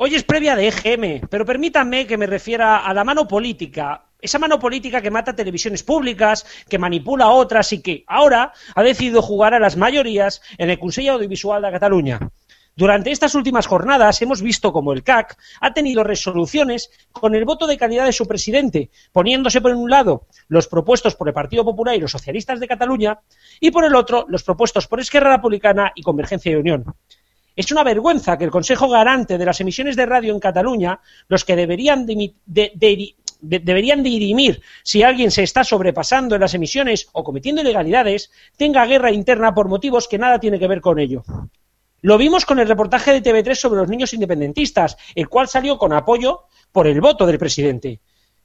Hoy es previa de EGM, pero permítanme que me refiera a la mano política. Esa mano política que mata televisiones públicas, que manipula a otras y que ahora ha decidido jugar a las mayorías en el Consell Audiovisual de Cataluña. Durante estas últimas jornadas hemos visto cómo el CAC ha tenido resoluciones con el voto de calidad de su presidente, poniéndose por un lado los propuestos por el Partido Popular y los socialistas de Cataluña y por el otro los propuestos por Esquerra Republicana y Convergencia y Unión. Es una vergüenza que el Consejo Garante de las Emisiones de Radio en Cataluña, los que deberían dirimir si alguien se está sobrepasando en las emisiones o cometiendo ilegalidades, tenga guerra interna por motivos que nada tiene que ver con ello. Lo vimos con el reportaje de TV3 sobre los niños independentistas, el cual salió con apoyo por el voto del presidente,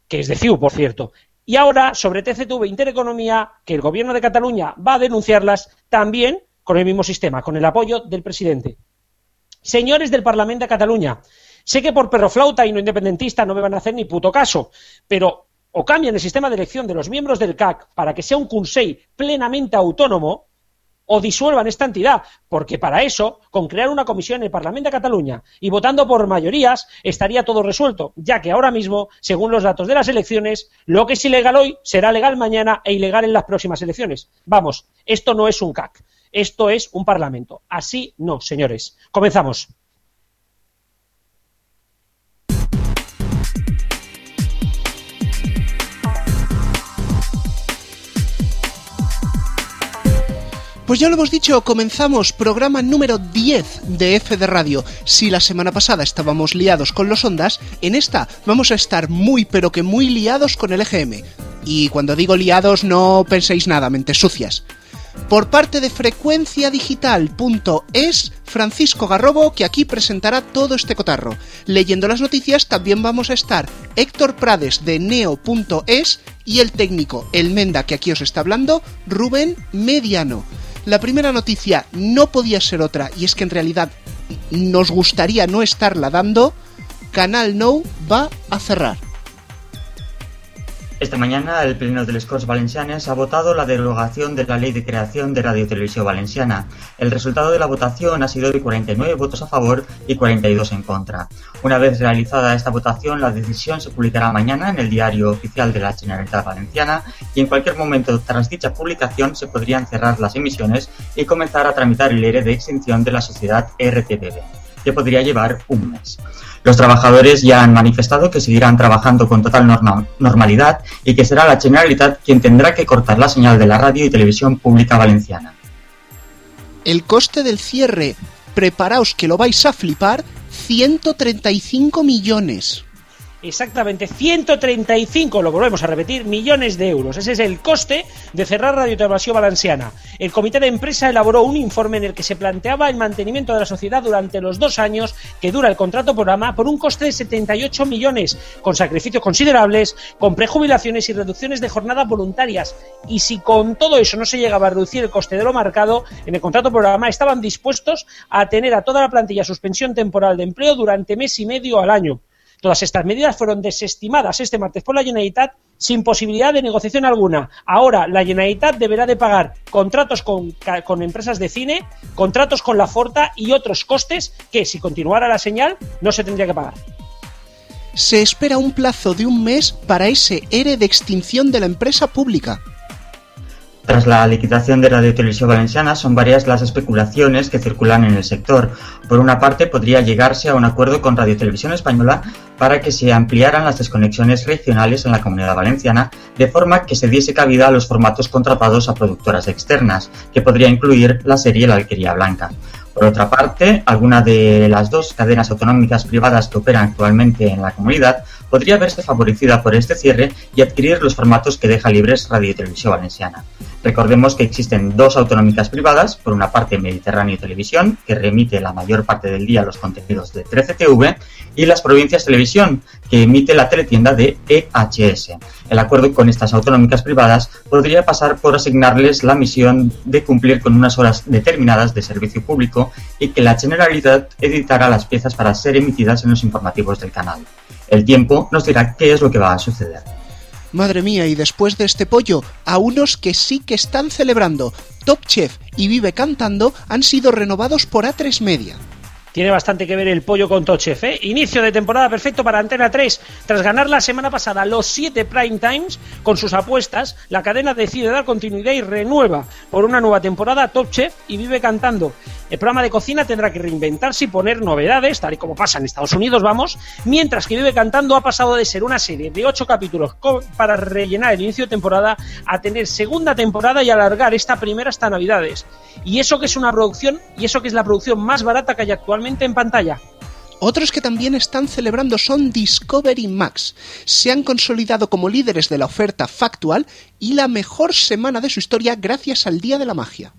que es de CiU, por cierto. Y ahora, sobre TCTV Intereconomía, que el gobierno de Cataluña va a denunciarlas, también con el mismo sistema, con el apoyo del presidente. Señores del Parlamento de Cataluña, sé que por perroflauta y no independentista no me van a hacer ni puto caso, pero o cambian el sistema de elección de los miembros del CAC para que sea un Consell plenamente autónomo o disuelvan esta entidad, porque para eso, con crear una comisión en el Parlamento de Cataluña y votando por mayorías, estaría todo resuelto, ya que ahora mismo, según los datos de las elecciones, lo que es ilegal hoy será legal mañana e ilegal en las próximas elecciones. Vamos, esto no es un CAC. Esto es un parlamento. Así no, señores. Comenzamos. Pues ya lo hemos dicho, comenzamos programa número 10 de FD Radio. Si la semana pasada estábamos liados con los ondas, en esta vamos a estar muy pero que muy liados con el EGM. Y cuando digo liados no penséis nada, mentes sucias. Por parte de frecuenciadigital.es, Francisco Garrobo, que aquí presentará todo este cotarro. Leyendo las noticias también vamos a estar Héctor Prades de neo.es y el técnico, el Menda, que aquí os está hablando, Rubén Mediano. La primera noticia no podía ser otra, y es que en realidad nos gustaría no estarla dando. Canal Nou va a cerrar. Esta mañana el Pleno de les Corts Valencianes ha votado la derogación de la Ley de Creación de Radio y Televisión Valenciana. El resultado de la votación ha sido de 49 votos a favor y 42 en contra. Una vez realizada esta votación, la decisión se publicará mañana en el Diario Oficial de la Generalitat Valenciana y en cualquier momento tras dicha publicación se podrían cerrar las emisiones y comenzar a tramitar el ERE de extinción de la sociedad RTBB, que podría llevar un mes. Los trabajadores ya han manifestado que seguirán trabajando con total normalidad y que será la Generalitat quien tendrá que cortar la señal de la radio y televisión pública valenciana. El coste del cierre, preparaos que lo vais a flipar, 135 millones. Exactamente, 135, lo volvemos a repetir, millones de euros. Ese es el coste de cerrar Radio Televisión Valenciana. El comité de empresa elaboró un informe en el que se planteaba el mantenimiento de la sociedad durante los 2 años que dura el contrato programa por un coste de 78 millones, con sacrificios considerables, con prejubilaciones y reducciones de jornada voluntarias. Y si con todo eso no se llegaba a reducir el coste de lo marcado, en el contrato programa estaban dispuestos a tener a toda la plantilla suspensión temporal de empleo durante mes y medio al año. Todas estas medidas fueron desestimadas este martes por la Generalitat sin posibilidad de negociación alguna. Ahora la Generalitat deberá de pagar contratos con empresas de cine, contratos con la Forta y otros costes que, si continuara la señal, no se tendría que pagar. Se espera un plazo de 1 mes para ese ERE de extinción de la empresa pública. Tras la liquidación de Radio Televisión Valenciana son varias las especulaciones que circulan en el sector. Por una parte, podría llegarse a un acuerdo con Radio Televisión Española para que se ampliaran las desconexiones regionales en la Comunidad Valenciana, de forma que se diese cabida a los formatos contratados a productoras externas, que podría incluir la serie La Alquería Blanca. Por otra parte, alguna de las 2 cadenas autonómicas privadas que operan actualmente en la comunidad podría verse favorecida por este cierre y adquirir los formatos que deja libres Radio y Televisión Valenciana. Recordemos que existen 2 autonómicas privadas, por una parte Mediterráneo Televisión, que remite la mayor parte del día los contenidos de 13TV, y Las Provincias Televisión, que emite la teletienda de EHS. El acuerdo con estas autonómicas privadas podría pasar por asignarles la misión de cumplir con unas horas determinadas de servicio público y que la Generalitat editará las piezas para ser emitidas en los informativos del canal. El tiempo nos dirá qué es lo que va a suceder. Madre mía, y después de este pollo, a unos que sí que están celebrando, Top Chef y Vive Cantando han sido renovados por A3 Media. tiene bastante que ver el pollo con Top Chef, ¿eh? Inicio de temporada perfecto para Antena 3. Tras ganar la semana pasada los 7 prime times con sus apuestas, la cadena decide dar continuidad y renueva por una nueva temporada Top Chef y Vive Cantando. El programa de cocina tendrá que reinventarse y poner novedades, tal y como pasa en Estados Unidos, vamos, mientras que Vive Cantando ha pasado de ser una serie de 8 capítulos para rellenar el inicio de temporada a tener segunda temporada y alargar esta primera hasta Navidades. Y eso que es una producción, y eso que es la producción más barata que hay actualmente en pantalla. Otros que también están celebrando son Discovery Max. Se han consolidado como líderes de la oferta factual y la mejor semana de su historia gracias al Día de la Magia.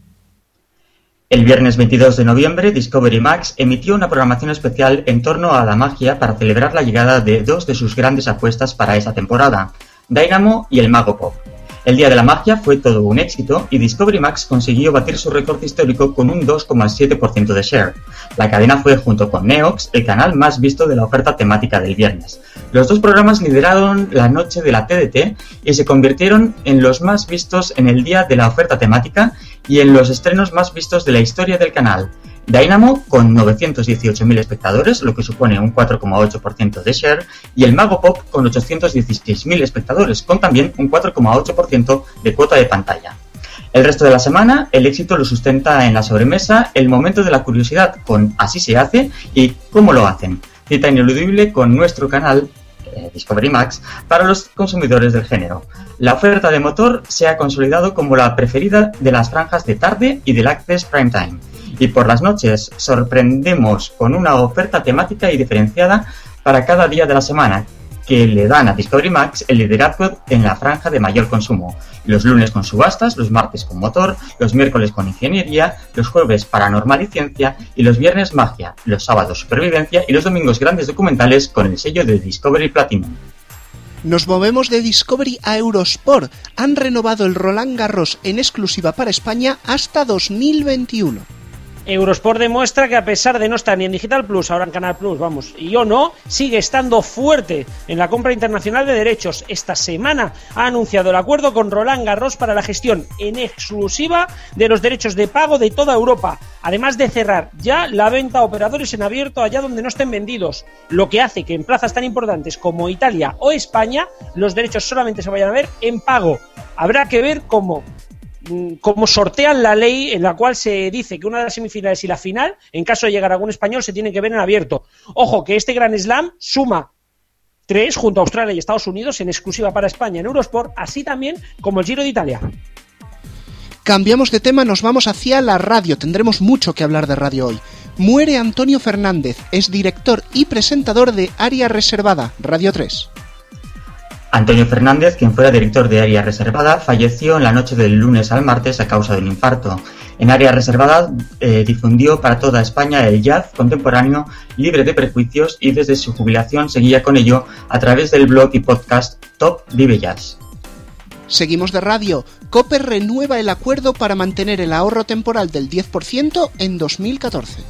El viernes 22 de noviembre, Discovery Max emitió una programación especial en torno a la magia para celebrar la llegada de dos de sus grandes apuestas para esa temporada, Dynamo y el Mago Pop. El Día de la Magia fue todo un éxito y Discovery Max consiguió batir su récord histórico con un 2,7% de share. La cadena fue, junto con neo.es, el canal más visto de la oferta temática del viernes. Los dos programas lideraron la noche de la TDT y se convirtieron en los más vistos en el día de la oferta temática y en los estrenos más vistos de la historia del canal. Dynamo con 918.000 espectadores, lo que supone un 4,8% de share, y el Mago Pop con 816.000 espectadores, con también un 4,8% de cuota de pantalla. El resto de la semana, el éxito lo sustenta en la sobremesa el momento de la curiosidad con Así se hace y Cómo lo hacen, cita ineludible con nuestro canal Discovery Max para los consumidores del género. La oferta de motor se ha consolidado como la preferida de las franjas de tarde y del Access Prime Time. Y por las noches sorprendemos con una oferta temática y diferenciada para cada día de la semana, que le dan a Discovery Max el liderazgo en la franja de mayor consumo. Los lunes con subastas, los martes con motor, los miércoles con ingeniería, los jueves paranormal y ciencia, y los viernes magia, los sábados supervivencia y los domingos grandes documentales con el sello de Discovery Platinum. Nos movemos de Discovery a Eurosport. Han renovado el Roland Garros en exclusiva para España hasta 2021. Eurosport demuestra que a pesar de no estar ni en Digital Plus, ahora en Canal Plus, vamos, y yo no, sigue estando fuerte en la compra internacional de derechos. Esta semana ha anunciado el acuerdo con Roland Garros para la gestión en exclusiva de los derechos de pago de toda Europa, además de cerrar ya la venta a operadores en abierto allá donde no estén vendidos, lo que hace que en plazas tan importantes como Italia o España los derechos solamente se vayan a ver en pago. Habrá que ver cómo sortean la ley en la cual se dice que una de las semifinales y la final, en caso de llegar a algún español, se tienen que ver en abierto. Ojo, que este Gran Slam suma 3 junto a Australia y Estados Unidos en exclusiva para España en Eurosport, así también como el Giro de Italia. Cambiamos de tema, nos vamos hacia la radio. Tendremos mucho que hablar de radio hoy. Muere Antonio Fernández, es director y presentador de Área Reservada, Radio 3. Antonio Fernández, quien fuera director de Área Reservada, falleció en la noche del lunes al martes a causa de un infarto. En Área Reservada difundió para toda España el jazz contemporáneo libre de prejuicios y desde su jubilación seguía con ello a través del blog y podcast Top Vive Jazz. Seguimos de radio. COPE renueva el acuerdo para mantener el ahorro temporal del 10% en 2014.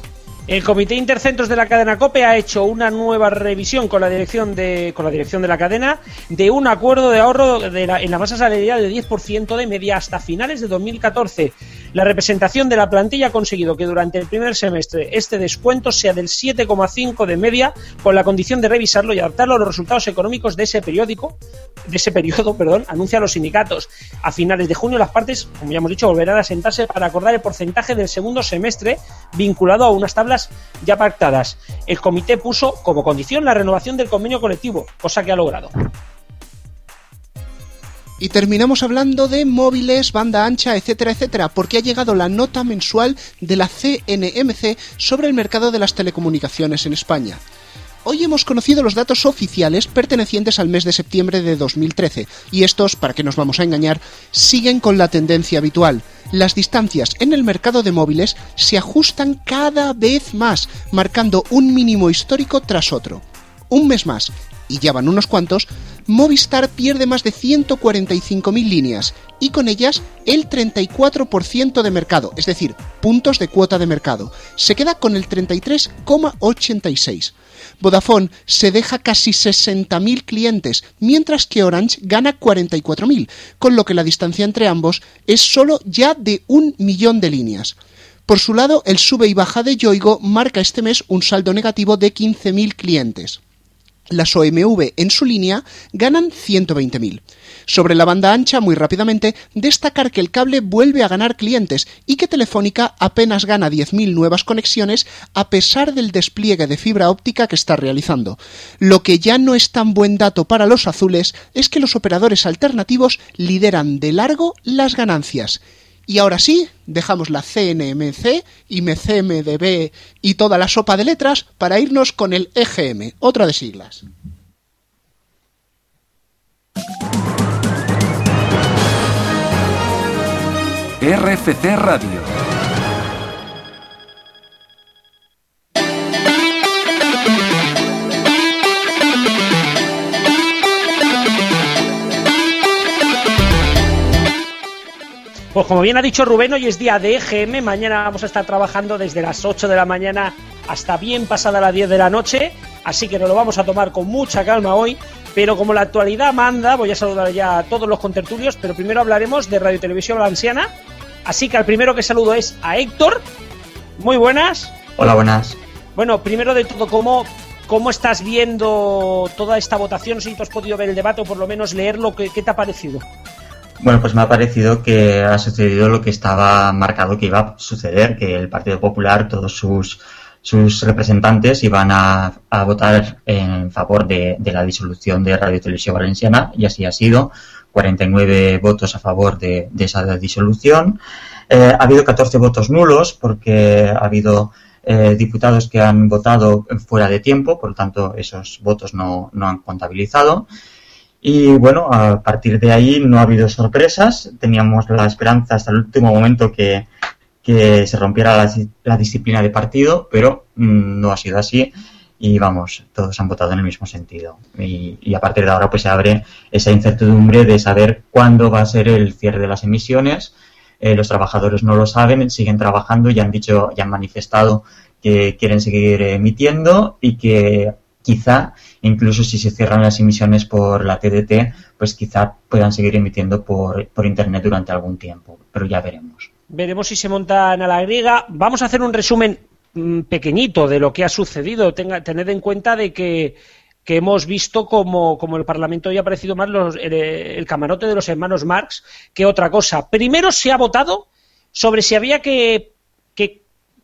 El Comité Intercentros de la cadena COPE ha hecho una nueva revisión con la dirección de la cadena de un acuerdo de ahorro en la masa salarial de 10% de media hasta finales de 2014. La representación de la plantilla ha conseguido que durante el primer semestre este descuento sea del 7,5 de media, con la condición de revisarlo y adaptarlo a los resultados económicos de ese periodo, anuncia los sindicatos. A finales de junio las partes, como ya hemos dicho, volverán a sentarse para acordar el porcentaje del segundo semestre vinculado a unas tablas ya pactadas. El comité puso como condición la renovación del convenio colectivo, cosa que ha logrado. Y terminamos hablando de móviles, banda ancha, etcétera, etcétera, porque ha llegado la nota mensual de la CNMC sobre el mercado de las telecomunicaciones en España. Hoy hemos conocido los datos oficiales pertenecientes al mes de septiembre de 2013, y estos, para que nos vamos a engañar, siguen con la tendencia habitual. Las distancias en el mercado de móviles se ajustan cada vez más, marcando un mínimo histórico tras otro. Un mes más, y ya van unos cuantos, Movistar pierde más de 145.000 líneas, y con ellas el 34% de mercado, es decir, puntos de cuota de mercado. Se queda con el 33,86%. Vodafone se deja casi 60.000 clientes, mientras que Orange gana 44.000, con lo que la distancia entre ambos es solo ya de 1 millón de líneas. Por su lado, el sube y baja de Yoigo marca este mes un saldo negativo de 15.000 clientes. Las OMV en su línea ganan 120.000. Sobre la banda ancha, muy rápidamente, destacar que el cable vuelve a ganar clientes y que Telefónica apenas gana 10.000 nuevas conexiones a pesar del despliegue de fibra óptica que está realizando. Lo que ya no es tan buen dato para los azules es que los operadores alternativos lideran de largo las ganancias. Y ahora sí, dejamos la CNMC y CMDB y toda la sopa de letras para irnos con el EGM, otra de siglas. RFC Radio. Pues como bien ha dicho Rubén, hoy es día de EGM, mañana vamos a estar trabajando desde las 8 de la mañana hasta bien pasada las 10 de la noche, así que nos lo vamos a tomar con mucha calma hoy, pero como la actualidad manda, voy a saludar ya a todos los contertulios, pero primero hablaremos de Radio y Televisión Valenciana, así que al primero que saludo es a Héctor. Muy buenas. Hola, buenas. Bueno, primero de todo, ¿cómo estás viendo toda esta votación? Si tú has podido ver el debate o por lo menos leerlo, ¿qué te ha parecido? Bueno, pues me ha parecido que ha sucedido lo que estaba marcado que iba a suceder, que el Partido Popular, todos sus representantes iban a votar en favor de la disolución de Radio Televisión Valenciana, y así ha sido, 49 votos a favor de esa disolución. Ha habido 14 votos nulos porque ha habido diputados que han votado fuera de tiempo, por lo tanto esos votos no han contabilizado. Y bueno, a partir de ahí no ha habido sorpresas. Teníamos la esperanza hasta el último momento que se rompiera la disciplina de partido, pero no ha sido así. Y vamos, todos han votado en el mismo sentido. Y a partir de ahora pues se abre esa incertidumbre de saber cuándo va a ser el cierre de las emisiones. Los trabajadores no lo saben, siguen trabajando y ya han manifestado que quieren seguir emitiendo y que quizá, incluso si se cierran las emisiones por la TDT, pues quizá puedan seguir emitiendo por Internet durante algún tiempo, pero ya veremos. Veremos si se montan a la griega. Vamos a hacer un resumen pequeñito de lo que ha sucedido. Tened en cuenta de que hemos visto como el Parlamento hoy ha parecido más el camarote de los hermanos Marx que otra cosa. Primero se ha votado sobre si había que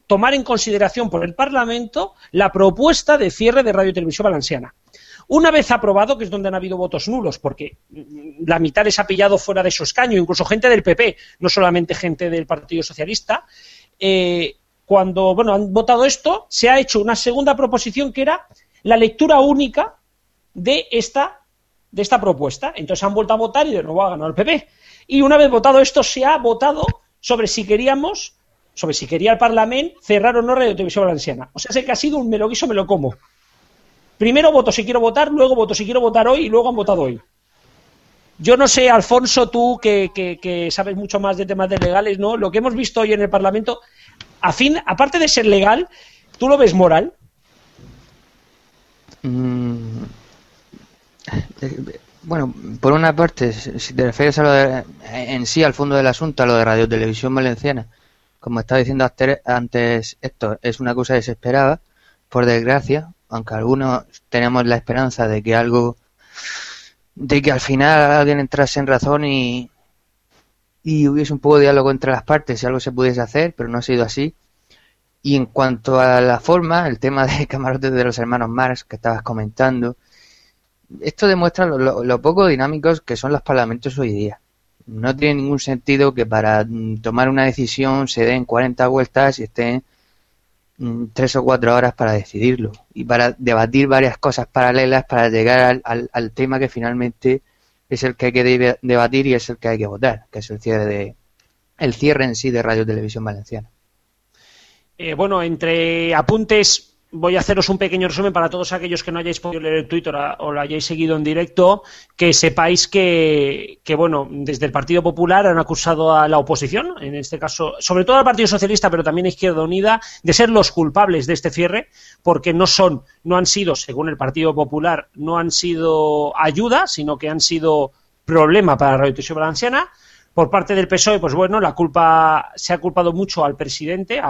tomar en consideración por el Parlamento la propuesta de cierre de Radio y Televisión Valenciana. Una vez aprobado, que es donde han habido votos nulos, porque la mitad les ha pillado fuera de su escaño, incluso gente del PP, no solamente gente del Partido Socialista, cuando han votado esto, se ha hecho una segunda proposición que era la lectura única de esta propuesta. Entonces han vuelto a votar y de nuevo ha ganado el PP. Y una vez votado esto, se ha votado sobre si quería el Parlamento cerrar o no Radio Televisión Valenciana. O sea, sé que ha sido un me lo guiso, me lo como. Primero voto si quiero votar, luego voto si quiero votar hoy y luego han votado hoy. Yo no sé, Alfonso, tú que sabes mucho más de temas de legales, ¿no? Lo que hemos visto hoy en el Parlamento, aparte de ser legal, ¿tú lo ves moral? Bueno, por una parte, si te refieres a lo de, en sí, al fondo del asunto, a lo de Radio Televisión Valenciana, como estaba diciendo antes Héctor, es una cosa que se esperaba, por desgracia, aunque algunos tenemos la esperanza de que al final alguien entrase en razón y hubiese un poco de diálogo entre las partes, si algo se pudiese hacer, pero no ha sido así. Y en cuanto a la forma, el tema de camarotes de los hermanos Marx que estabas comentando, esto demuestra lo poco dinámicos que son los parlamentos hoy día. No tiene ningún sentido que para tomar una decisión se den 40 vueltas y estén 3 o 4 horas para decidirlo y para debatir varias cosas paralelas para llegar al tema que finalmente es el que hay que debatir y es el que hay que votar, que es el cierre en sí de Radio Televisión Valenciana. Bueno, entre apuntes voy a haceros un pequeño resumen para todos aquellos que no hayáis podido leer el Twitter o lo hayáis seguido en directo, que sepáis que desde el Partido Popular han acusado a la oposición, en este caso, sobre todo al Partido Socialista, pero también a Izquierda Unida, de ser los culpables de este cierre, porque no han sido, según el Partido Popular, no han sido ayuda, sino que han sido problema para la Radio Televisión Valenciana. Por parte del PSOE, pues bueno, la culpa se ha culpado mucho al presidente,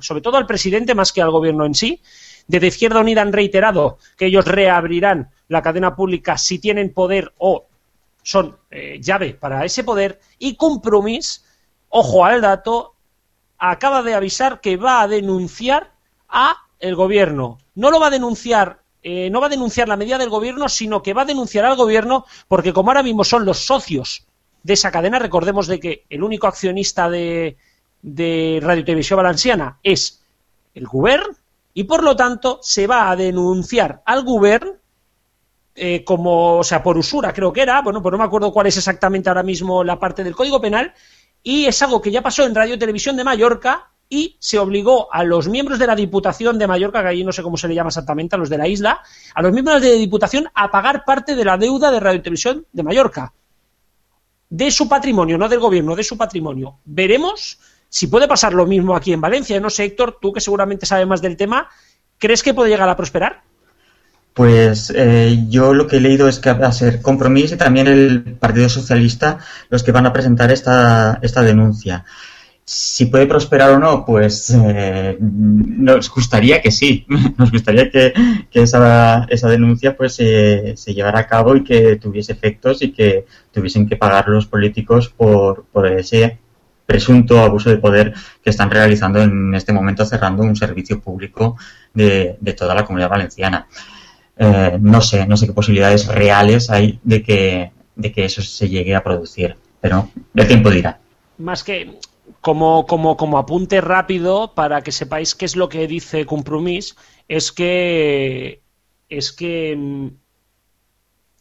sobre todo al presidente más que al gobierno en sí. Desde Izquierda Unida han reiterado que ellos reabrirán la cadena pública si tienen poder o son llave para ese poder. Y Compromís, ojo al dato, acaba de avisar que va a denunciar al gobierno. No lo va a denunciar, no va a denunciar la medida del gobierno, sino que va a denunciar al gobierno porque como ahora mismo son los socios de esa cadena, recordemos de que el único accionista de Radio Televisión Valenciana es el govern y por lo tanto se va a denunciar al govern por usura creo que era, bueno, pues no me acuerdo cuál es exactamente ahora mismo la parte del Código Penal y es algo que ya pasó en Radio Televisión de Mallorca y se obligó a los miembros de la Diputación de Mallorca, que allí no sé cómo se le llama exactamente a los de la isla, a los miembros de la Diputación a pagar parte de la deuda de Radio Televisión de Mallorca. De su patrimonio, no del gobierno, de su patrimonio. Veremos si puede pasar lo mismo aquí en Valencia. No sé, Héctor, tú que seguramente sabes más del tema, ¿crees que puede llegar a prosperar? Pues yo lo que he leído es que va a ser Compromís y también el Partido Socialista los que van a presentar esta denuncia. Si puede prosperar o no, pues nos gustaría que sí. Nos gustaría que esa denuncia pues se llevara a cabo y que tuviese efectos y que tuviesen que pagar los políticos por ese presunto abuso de poder que están realizando en este momento cerrando un servicio público de toda la Comunidad Valenciana. No sé qué posibilidades reales hay de que eso se llegue a producir, pero el tiempo dirá. Más que... Como apunte rápido para que sepáis qué es lo que dice Compromís, es que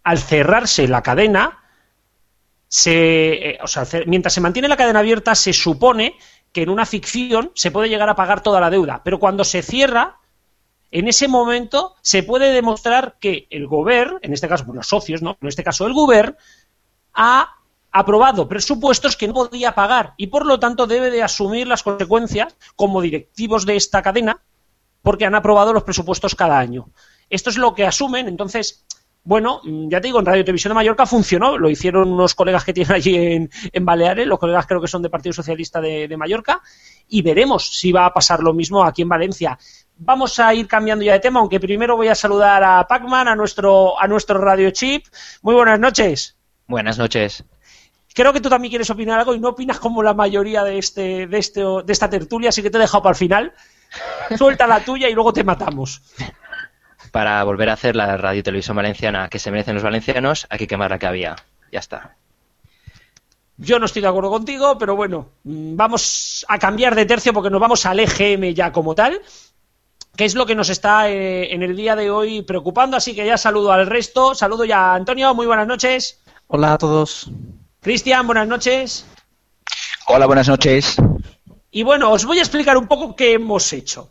al cerrarse la cadena, mientras se mantiene la cadena abierta se supone que en una ficción se puede llegar a pagar toda la deuda, pero cuando se cierra, en ese momento se puede demostrar que el govern, en este caso los socios, ¿no? En este caso el govern, ha aprobado presupuestos que no podía pagar y por lo tanto debe de asumir las consecuencias como directivos de esta cadena porque han aprobado los presupuestos cada año. Esto es lo que asumen, entonces, bueno, ya te digo, en Radio Televisión de Mallorca funcionó, lo hicieron unos colegas que tienen allí en Baleares, los colegas creo que son de Partido Socialista de Mallorca y veremos si va a pasar lo mismo aquí en Valencia. Vamos a ir cambiando ya de tema, aunque primero voy a saludar a Pacman, a nuestro Radio Chip. Muy buenas noches. Buenas noches. Creo que tú también quieres opinar algo y no opinas como la mayoría de esta tertulia, así que te he dejado para el final. Suelta la tuya y luego te matamos. Para volver a hacer la Radio Televisión Valenciana que se merecen los valencianos, hay que quemar la que había. Ya está. Yo no estoy de acuerdo contigo, pero bueno, vamos a cambiar de tercio porque nos vamos al EGM ya como tal, que es lo que nos está en el día de hoy preocupando, así que ya saludo al resto. Saludo ya a Antonio, muy buenas noches. Hola a todos. Cristian, buenas noches. Hola, buenas noches. Y bueno, os voy a explicar un poco qué hemos hecho.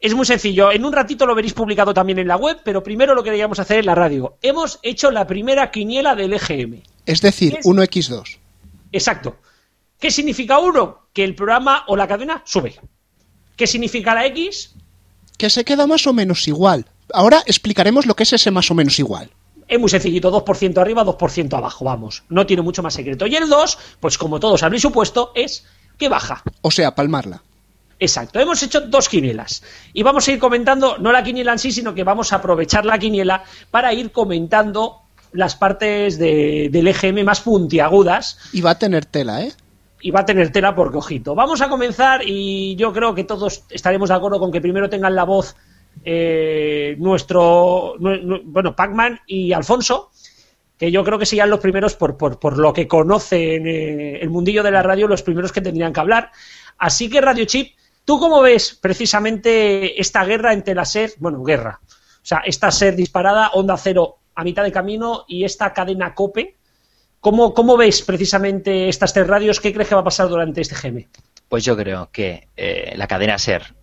Es muy sencillo, en un ratito lo veréis publicado también en la web, pero primero lo queríamos hacer en la radio. Hemos hecho la primera quiniela del EGM. Es decir, 1x2. Exacto. ¿Qué significa 1? Que el programa o la cadena sube. ¿Qué significa la X? Que se queda más o menos igual. Ahora explicaremos lo que es ese más o menos igual. Es muy sencillito, 2% arriba, 2% abajo, vamos. No tiene mucho más secreto. Y el 2, pues como todos habréis supuesto, es que baja. O sea, palmarla. Exacto, hemos hecho dos quinielas. Y vamos a ir comentando, no la quiniela en sí, sino que vamos a aprovechar la quiniela para ir comentando las partes del EGM más puntiagudas. Y va a tener tela, ¿eh? Y va a tener tela porque, ojito. Vamos a comenzar y yo creo que todos estaremos de acuerdo con que primero tengan la voz... Pacman y Alfonso, que yo creo que serían los primeros por lo que conocen el mundillo de la radio, los primeros que tendrían que hablar. Así que Radio Chip, ¿tú cómo ves precisamente esta guerra entre la SER, esta SER disparada, Onda Cero a mitad de camino y esta cadena COPE? ¿Cómo ves precisamente estas tres radios? ¿Qué crees que va a pasar durante este GM? Pues yo creo que la cadena SER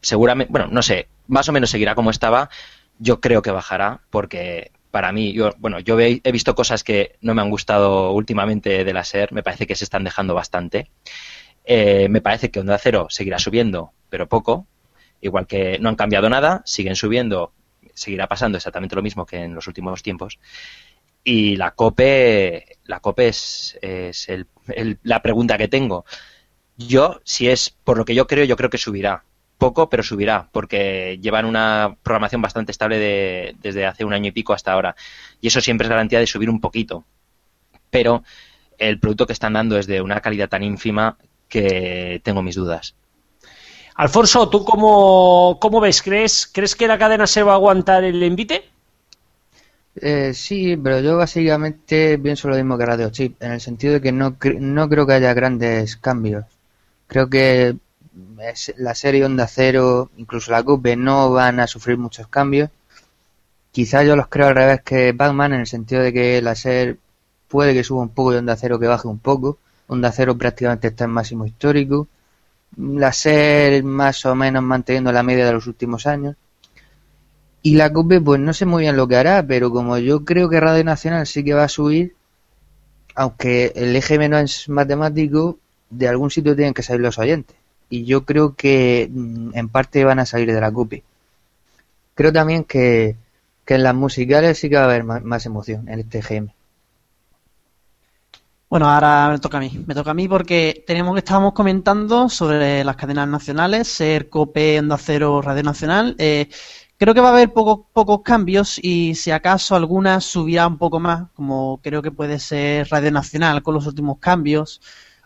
seguramente, más o menos seguirá como estaba. Yo creo que bajará porque para mí, yo he visto cosas que no me han gustado últimamente de la SER, me parece que se están dejando bastante. Me parece que Onda Cero seguirá subiendo, pero poco, igual que no han cambiado nada, siguen subiendo, seguirá pasando exactamente lo mismo que en los últimos tiempos. Y la COPE es la pregunta que tengo. Yo, si es por lo que yo creo que subirá. Poco, pero subirá, porque llevan una programación bastante estable desde hace un año y pico hasta ahora. Y eso siempre es garantía de subir un poquito. Pero el producto que están dando es de una calidad tan ínfima que tengo mis dudas. Alfonso, ¿tú cómo ves? ¿Crees que la cadena se va a aguantar el envite? Sí, pero yo básicamente pienso lo mismo que Radio Chip, en el sentido de que no creo que haya grandes cambios. Creo que la serie Onda Cero, incluso la COPE, no van a sufrir muchos cambios. Quizás yo los creo al revés que Pacman, en el sentido de que la SER puede que suba un poco y Onda Cero que baje un poco. Onda Cero prácticamente está en máximo histórico. La SER más o menos manteniendo la media de los últimos años. Y la COPE, pues no sé muy bien lo que hará, pero como yo creo que Radio Nacional sí que va a subir, aunque el EGM no es matemático, de algún sitio tienen que salir los oyentes. Y yo creo que en parte van a salir de la COPE. Creo también que en las musicales sí que va a haber más emoción en este EGM. Bueno, ahora me toca a mí porque estábamos comentando sobre las cadenas nacionales, SER, COPE, Onda Cero, Radio Nacional. Creo que va a haber pocos cambios y si acaso alguna subirá un poco más, como creo que puede ser Radio Nacional con los últimos cambios,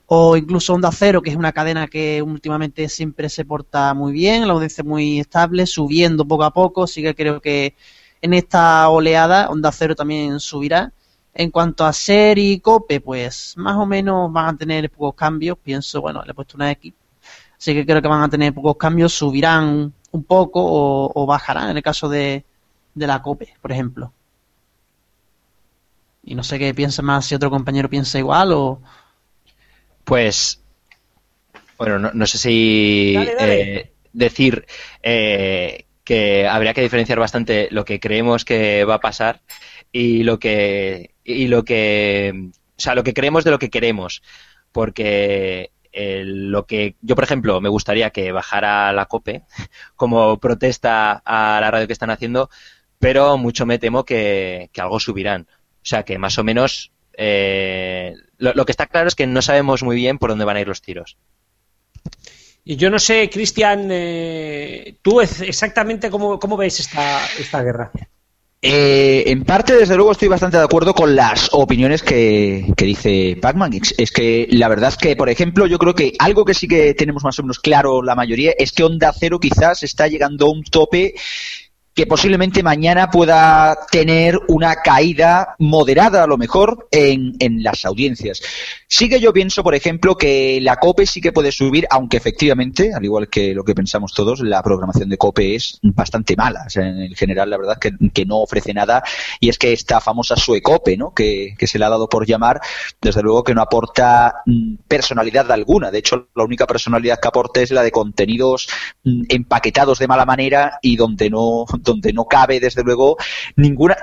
o incluso Onda Cero, que es una cadena que últimamente siempre se porta muy bien, la audiencia muy estable, subiendo poco a poco, así que creo que en esta oleada Onda Cero también subirá. En cuanto a SER y COPE, pues más o menos van a tener pocos cambios, pienso, bueno, le he puesto una X, así que creo que van a tener pocos cambios, subirán un poco o bajarán en el caso de la COPE, por ejemplo. Y no sé qué piensa más, si otro compañero piensa igual o... Pues, bueno, no sé si dale. Decir que habría que diferenciar bastante lo que creemos que va a pasar y lo que creemos de lo que queremos, porque... lo que yo, por ejemplo, me gustaría que bajara la COPE como protesta a la radio que están haciendo, pero mucho me temo que algo subirán. O sea, que más o menos lo que está claro es que no sabemos muy bien por dónde van a ir los tiros. Y yo no sé, Cristian, tú exactamente cómo ves esta guerra. En parte, desde luego, estoy bastante de acuerdo con las opiniones que dice Pacman. Es que la verdad es que, por ejemplo, yo creo que algo que sí que tenemos más o menos claro la mayoría es que Onda Cero quizás está llegando a un tope que posiblemente mañana pueda tener una caída moderada, a lo mejor, en las audiencias. Sí que yo pienso, por ejemplo, que la COPE sí que puede subir, aunque efectivamente, al igual que lo que pensamos todos, la programación de COPE es bastante mala. O sea, en general, la verdad es que no ofrece nada. Y es que esta famosa SUECOPE, ¿no?, que se le ha dado por llamar, desde luego que no aporta personalidad alguna. De hecho, la única personalidad que aporta es la de contenidos empaquetados de mala manera y donde no cabe, desde luego,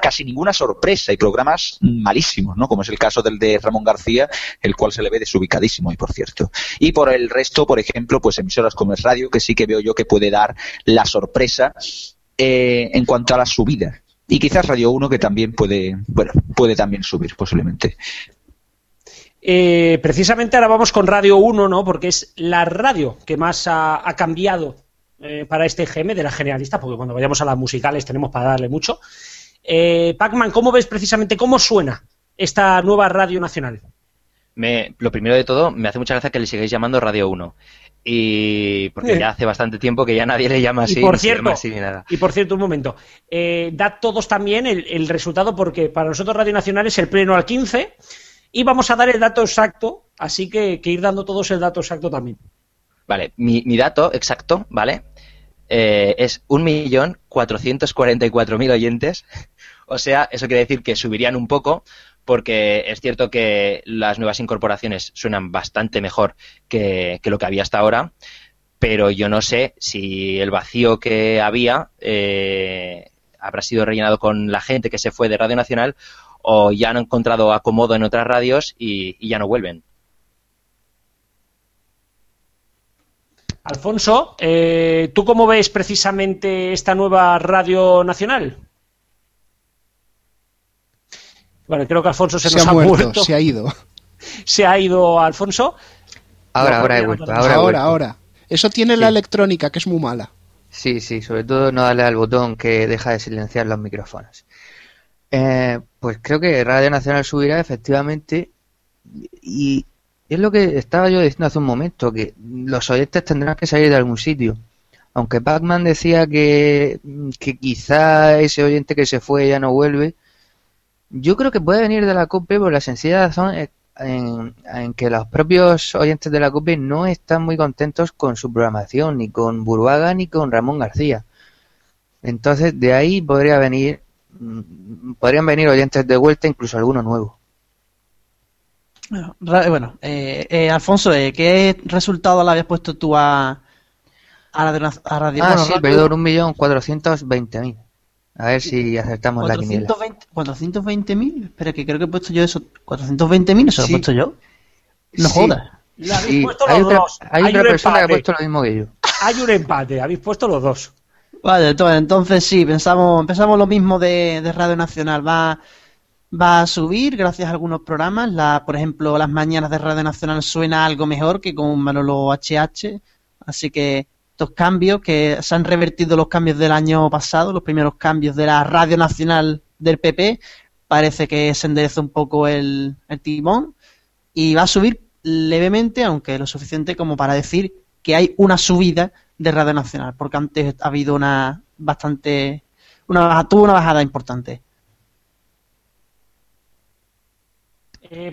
casi ninguna sorpresa y programas malísimos, ¿no?, como es el caso del de Ramón García, el cual se le ve desubicadísimo, y por cierto. Y por el resto, por ejemplo, pues emisoras como Es Radio, que sí que veo yo que puede dar la sorpresa en cuanto a la subida. Y quizás Radio 1, que también puede también subir, posiblemente. Precisamente ahora vamos con Radio 1, ¿no?, porque es la radio que más ha cambiado para este EGM de la generalista, porque cuando vayamos a las musicales tenemos para darle mucho. Pacman, ¿cómo ves precisamente cómo suena esta nueva Radio Nacional? Lo primero de todo, me hace mucha gracia que le sigáis llamando Radio 1, y porque ya hace bastante tiempo que ya nadie le llama así. Y por cierto, un momento, da todos también el resultado, porque para nosotros Radio Nacional es el pleno al 15 y vamos a dar el dato exacto, así que ir dando todos el dato exacto también. Vale, mi dato exacto, ¿vale? Es 1.444.000 oyentes, o sea, eso quiere decir que subirían un poco, porque es cierto que las nuevas incorporaciones suenan bastante mejor que lo que había hasta ahora, pero yo no sé si el vacío que había habrá sido rellenado con la gente que se fue de Radio Nacional, o ya han encontrado acomodo en otras radios y ya no vuelven. Alfonso, ¿tú cómo ves precisamente esta nueva Radio Nacional? Bueno, creo que Alfonso se nos ha muerto. Se ha ido. Se ha ido Alfonso. Ahora he vuelto. Ahora. Eso tiene sí. La electrónica, que es muy mala. Sí, sobre todo no darle al botón que deja de silenciar los micrófonos. Pues creo que Radio Nacional subirá, efectivamente, y es lo que estaba yo diciendo hace un momento, que los oyentes tendrán que salir de algún sitio. Aunque Pacman decía que quizá ese oyente que se fue ya no vuelve, yo creo que puede venir de la COPE por la sencilla razón en que los propios oyentes de la COPE no están muy contentos con su programación, ni con Burbaga ni con Ramón García. Entonces, de ahí podrían venir oyentes de vuelta, incluso algunos nuevos. Bueno, Alfonso, ¿qué resultado le habías puesto tú a Radio? Sí, perdón, 1.420.000. A ver si acertamos 420, la quiniela. ¿420.000? Espera, que creo que he puesto yo eso. ¿420.000? ¿Eso sí. Lo he puesto yo? No sí. Jodas. La habéis sí. Puesto los dos. Hay otra persona empate. Que ha puesto lo mismo que yo. Hay un empate, habéis puesto los dos. Vale, entonces sí, pensamos lo mismo de Radio Nacional. Va a subir gracias a algunos programas. Por ejemplo, las mañanas de Radio Nacional suena algo mejor que con Manolo HH. Así que estos cambios, que se han revertido los cambios del año pasado, los primeros cambios de la Radio Nacional del PP, parece que se endereza un poco el timón. Y va a subir levemente, aunque lo suficiente como para decir que hay una subida de Radio Nacional, porque antes ha habido una bajada importante.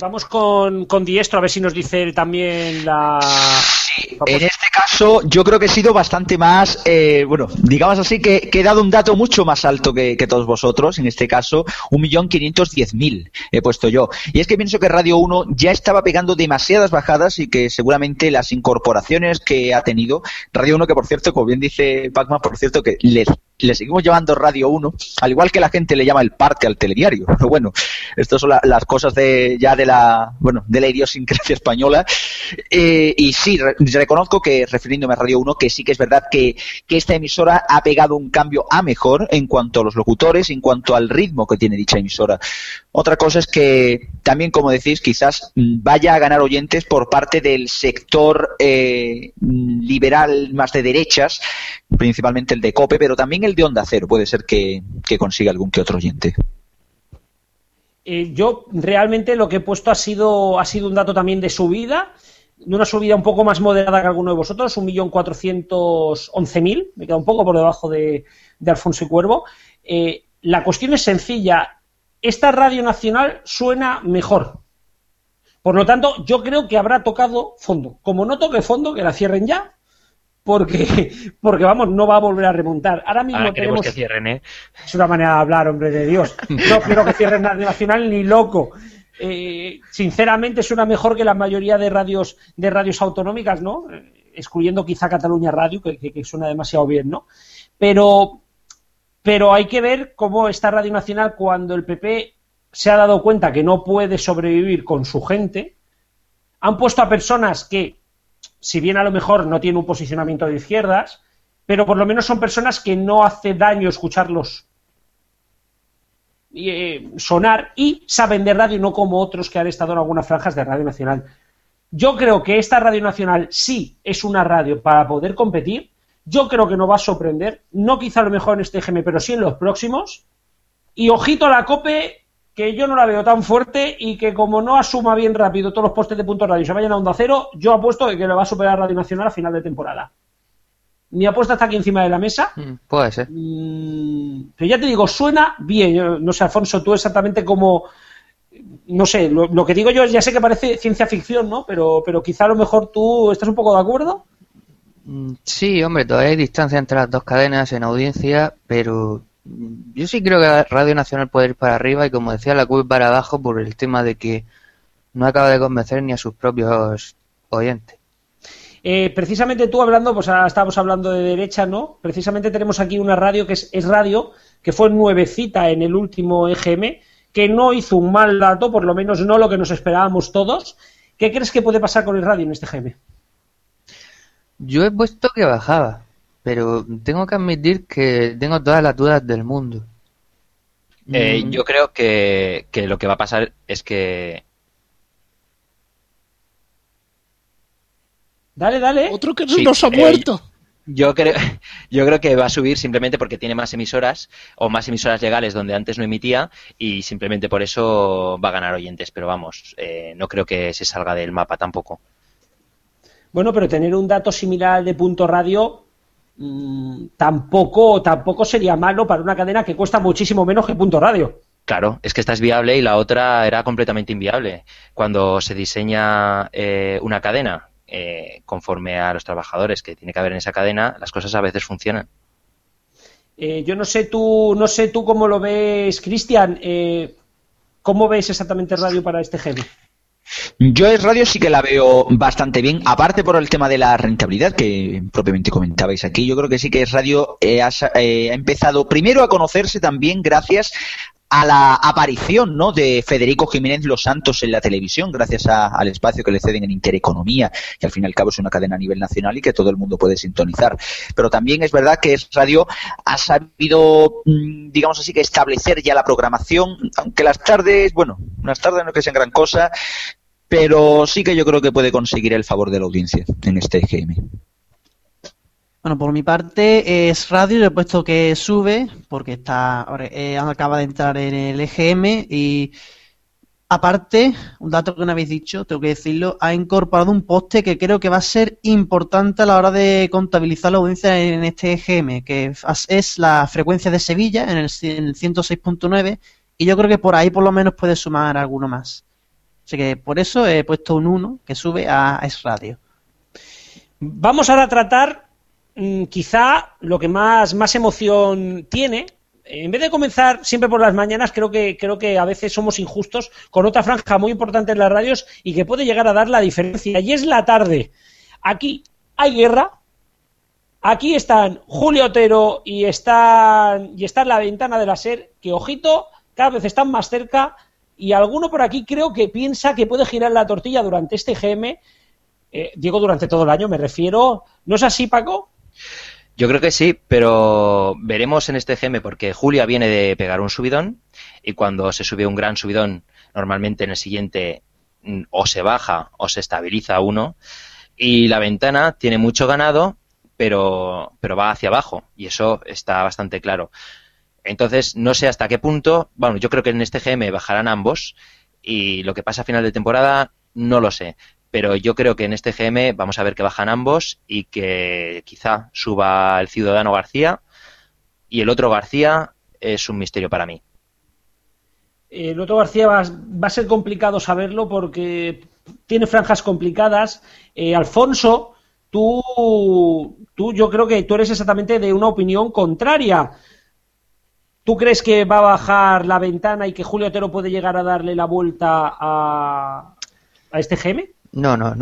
Vamos con Diestro, a ver si nos dice también la... Sí, en este caso yo creo que he sido bastante más, digamos así, que he dado un dato mucho más alto que todos vosotros, en este caso 1.510.000 he puesto yo. Y es que pienso que Radio 1 ya estaba pegando demasiadas bajadas y que seguramente las incorporaciones que ha tenido, Radio 1 que por cierto, como bien dice Pacman, por cierto que le seguimos llamando Radio 1, al igual que la gente le llama el parte al telediario. Pero bueno, estas son las cosas de la idiosincrasia española. Y sí, reconozco que, refiriéndome a Radio 1, que sí que es verdad que esta emisora ha pegado un cambio a mejor en cuanto a los locutores, en cuanto al ritmo que tiene dicha emisora. Otra cosa es que también, como decís, quizás vaya a ganar oyentes por parte del sector liberal más de derechas, principalmente el de COPE, pero también el de Onda Cero. Puede ser que consiga algún que otro oyente. Yo realmente lo que he puesto ha sido un dato también de subida, de una subida un poco más moderada que alguno de vosotros, 1.411.000, me queda un poco por debajo de Alfonso y Cuervo. La cuestión es sencilla, esta Radio Nacional suena mejor, por lo tanto yo creo que habrá tocado fondo. Como no toque fondo, que la cierren ya, porque vamos, no va a volver a remontar. Ahora mismo tenemos que cierren, ¿eh? Es una manera de hablar, hombre de Dios. No quiero que cierren Radio Nacional ni loco. Sinceramente suena mejor que la mayoría de radios autonómicas, ¿no? Excluyendo quizá Cataluña Radio, que suena demasiado bien, ¿no? Pero hay que ver cómo esta Radio Nacional, cuando el PP se ha dado cuenta que no puede sobrevivir con su gente, han puesto a personas que, si bien a lo mejor no tiene un posicionamiento de izquierdas, pero por lo menos son personas que no hace daño escucharlos sonar y saben de radio, no como otros que han estado en algunas franjas de Radio Nacional. Yo creo que esta Radio Nacional sí es una radio para poder competir. Yo creo que no va a sorprender, no quizá a lo mejor en este EGM, pero sí en los próximos. Y ojito a la COPE, que yo no la veo tan fuerte y que como no asuma bien rápido todos los postes de Punto Radio y se vayan a Onda Cero, yo apuesto que lo va a superar Radio Nacional a final de temporada. Mi apuesta está aquí encima de la mesa. Puede ser. Pero ya te digo, suena bien. Yo, no sé, Alfonso, tú exactamente como... No sé, lo que digo yo ya sé que parece ciencia ficción, ¿no? Pero quizá a lo mejor tú estás un poco de acuerdo. Sí, hombre, todavía hay distancia entre las dos cadenas en audiencia, pero... Yo sí creo que Radio Nacional puede ir para arriba y, como decía, la CUP para abajo por el tema de que no acaba de convencer ni a sus propios oyentes. Precisamente tú hablando, pues estábamos hablando de derecha, ¿no? Precisamente tenemos aquí una radio que es radio, que fue nuevecita en el último EGM, que no hizo un mal dato, por lo menos no lo que nos esperábamos todos. ¿Qué crees que puede pasar con el radio en este EGM? Yo he puesto que bajaba. Pero tengo que admitir que tengo todas las dudas del mundo. Yo creo que lo que va a pasar es que... Dale, dale. Otro que sí, nos ha muerto. Yo creo que va a subir simplemente porque tiene más emisoras o más emisoras legales donde antes no emitía y simplemente por eso va a ganar oyentes. Pero vamos, no creo que se salga del mapa tampoco. Bueno, pero tener un dato similar al de Punto Radio tampoco sería malo para una cadena que cuesta muchísimo menos que Punto Radio. Claro, es que esta es viable y la otra era completamente inviable. Cuando se diseña una cadena... conforme a los trabajadores que tiene que haber en esa cadena, las cosas a veces funcionan. Yo no sé tú cómo lo ves, Cristian. ¿Cómo ves exactamente radio para este heavy? Yo es radio sí que la veo bastante bien, aparte por el tema de la rentabilidad que propiamente comentabais aquí. Yo creo que sí que es radio ha empezado primero a conocerse también gracias a la aparición, ¿no?, de Federico Jiménez Los Santos en la televisión, gracias al espacio que le ceden en Intereconomía, que al fin y al cabo es una cadena a nivel nacional y que todo el mundo puede sintonizar. Pero también es verdad que Es Radio ha sabido, digamos así, que establecer ya la programación, aunque las tardes, bueno, unas tardes no que sean gran cosa, pero sí que yo creo que puede conseguir el favor de la audiencia en este EGM. Bueno, por mi parte es radio, le he puesto que sube, porque acaba de entrar en el EGM y aparte, un dato que no habéis dicho, tengo que decirlo, ha incorporado un poste que creo que va a ser importante a la hora de contabilizar la audiencia en este EGM, que es la frecuencia de Sevilla en el 106.9 y yo creo que por ahí por lo menos puede sumar alguno más. Así que por eso he puesto un 1 que sube a Es Radio. Vamos ahora a tratar... quizá lo que más emoción tiene, en vez de comenzar siempre por las mañanas, creo que a veces somos injustos con otra franja muy importante en las radios y que puede llegar a dar la diferencia, y es la tarde. Aquí hay guerra, aquí están Julia Otero y están La Ventana de la SER, que ojito, cada vez están más cerca, y alguno por aquí creo que piensa que puede girar la tortilla durante este GM, digo durante todo el año me refiero, ¿no es así, Paco? Yo creo que sí, pero veremos en este GM porque Julia viene de pegar un subidón y cuando se sube un gran subidón, normalmente en el siguiente o se baja o se estabiliza uno, y La Ventana tiene mucho ganado, pero va hacia abajo y eso está bastante claro. Entonces, no sé hasta qué punto, bueno, yo creo que en este GM bajarán ambos y lo que pasa a final de temporada no lo sé. Pero yo creo que en este GM vamos a ver que bajan ambos y que quizá suba el ciudadano García y el otro García es un misterio para mí. El otro García va a ser complicado saberlo porque tiene franjas complicadas. Alfonso, tú yo creo que tú eres exactamente de una opinión contraria. ¿Tú crees que va a bajar La Ventana y que Julio Otero puede llegar a darle la vuelta a este GM? No lo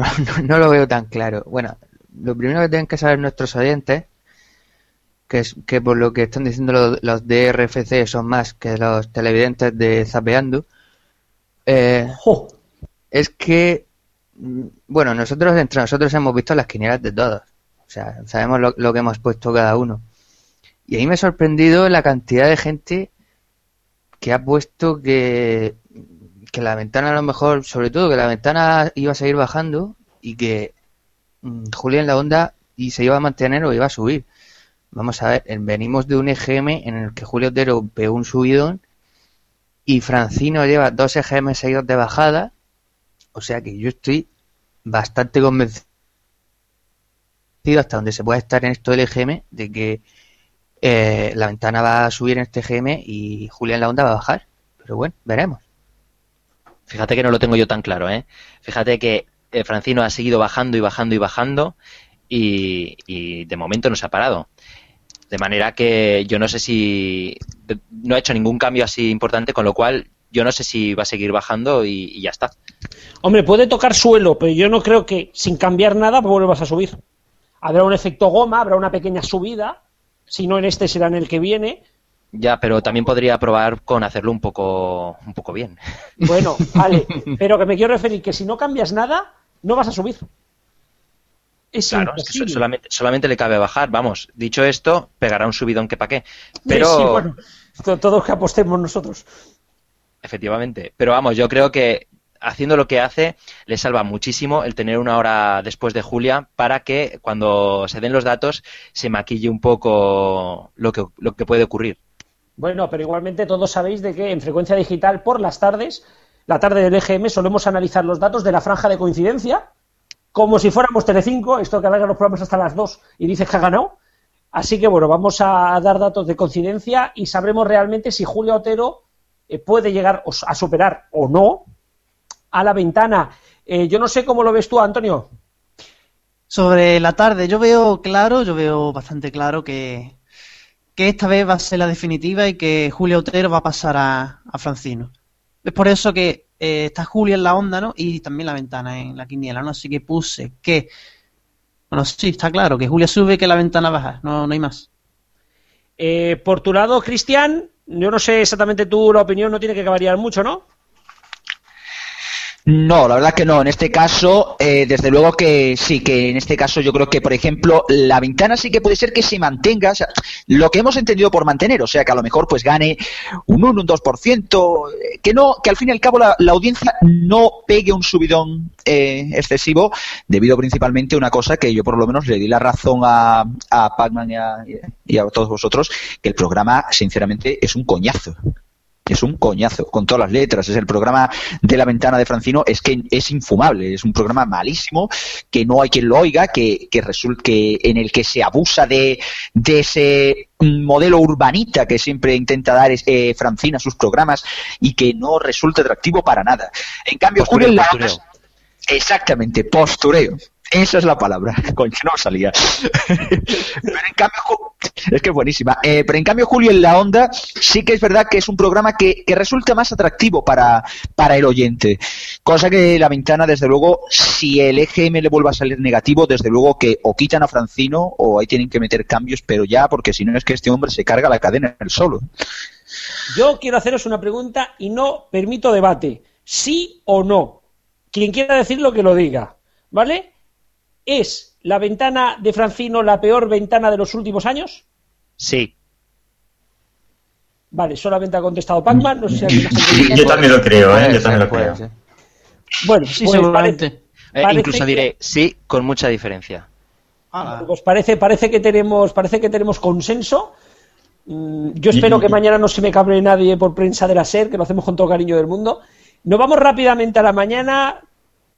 veo tan claro. Bueno, lo primero que tienen que saber nuestros oyentes, que es que por lo que están diciendo los de RFC son más que los televidentes de Zapeando, es que, bueno, nosotros entre nosotros hemos visto las quinielas de todos. O sea, sabemos lo que hemos puesto cada uno. Y a mí me ha sorprendido la cantidad de gente que ha puesto que La Ventana a lo mejor, sobre todo que La Ventana iba a seguir bajando y que Julia en la onda y se iba a mantener o iba a subir. Vamos a ver, venimos de un EGM en el que Julio Otero pegó un subidón y Francino lleva 2 EGM seguidos de bajada, o sea que yo estoy bastante convencido hasta donde se pueda estar en esto del EGM de que La Ventana va a subir en este EGM y Julia en la onda va a bajar, pero bueno, veremos. Fíjate que no lo tengo yo tan claro, ¿eh? Fíjate que Francino ha seguido bajando y de momento no se ha parado. De manera que yo no sé si... No ha hecho ningún cambio así importante, con lo cual yo no sé si va a seguir bajando y ya está. Hombre, puede tocar suelo, pero yo no creo que sin cambiar nada vuelvas a subir. Habrá un efecto goma, habrá una pequeña subida, si no en este será en el que viene... Ya, pero también podría probar con hacerlo un poco bien. Bueno, vale, pero que me quiero referir que si no cambias nada, no vas a subir. Es claro, imposible. Es que solamente le cabe bajar, vamos. Dicho esto, pegará un subidón que pa' qué. Pero, sí, bueno. Todos que apostemos nosotros. Efectivamente. Pero vamos, yo creo que haciendo lo que hace, le salva muchísimo el tener una hora después de Julia para que cuando se den los datos se maquille un poco lo que puede ocurrir. Bueno, pero igualmente todos sabéis de que en frecuencia digital por las tardes, la tarde del EGM, solemos analizar los datos de la franja de coincidencia, como si fuéramos Telecinco, esto que alarga los programas hasta las 2 y dices que ha ganado. Así que bueno, vamos a dar datos de coincidencia y sabremos realmente si Julia Otero puede llegar a superar o no a La Ventana. Yo no sé cómo lo ves tú, Antonio. Sobre la tarde, yo veo bastante claro que esta vez va a ser la definitiva y que Julia Otero va a pasar a Francino. Es por eso que está Julia en la onda, ¿no? Y también La Ventana en la quiniela, ¿no? Así que puse que... Bueno, sí, está claro, que Julia sube y que La Ventana baja, no hay más. Por tu lado, Cristian, yo no sé exactamente tú, la opinión no tiene que variar mucho, ¿no? No, la verdad es que no. En este caso, desde luego que sí, que en este caso yo creo que, por ejemplo, La Ventana sí que puede ser que se mantenga, o sea, lo que hemos entendido por mantener, o sea, que a lo mejor pues gane un 1, un 2%, que al fin y al cabo la audiencia no pegue un subidón excesivo, debido principalmente a una cosa que yo por lo menos le di la razón a Pacman y a todos vosotros, que el programa, sinceramente, es un coñazo. Es un coñazo, con todas las letras. Es el programa de La Ventana de Francino, es que es infumable, es un programa malísimo, que no hay quien lo oiga, que en el que se abusa de ese modelo urbanita que siempre intenta dar Francina a sus programas y que no resulta atractivo para nada. En cambio, postureo. Exactamente, postureo. Esa es la palabra, coño, no salía. Pero en cambio, es que es buenísima. Pero en cambio, Julio en la onda sí que es verdad que es un programa que resulta más atractivo para el oyente. Cosa que La Ventana, desde luego, si el EGM le vuelve a salir negativo, desde luego que o quitan a Francino o ahí tienen que meter cambios, pero ya, porque si no es que este hombre se carga la cadena él solo. Yo quiero haceros una pregunta y no permito debate. ¿Sí o no? Quien quiera decirlo, que lo diga, ¿vale? ¿Es La Ventana de Francino la peor ventana de los últimos años? Sí. Vale, solamente ha contestado Pacman. No sé si yo también lo creo, ¿eh? Yo también lo creo. Bueno, sí, pues seguramente. Incluso diré sí, con mucha diferencia. Pues parece que tenemos consenso. Yo espero que mañana no se me cabre nadie por prensa de la SER, que lo hacemos con todo cariño del mundo. Nos vamos rápidamente a la mañana.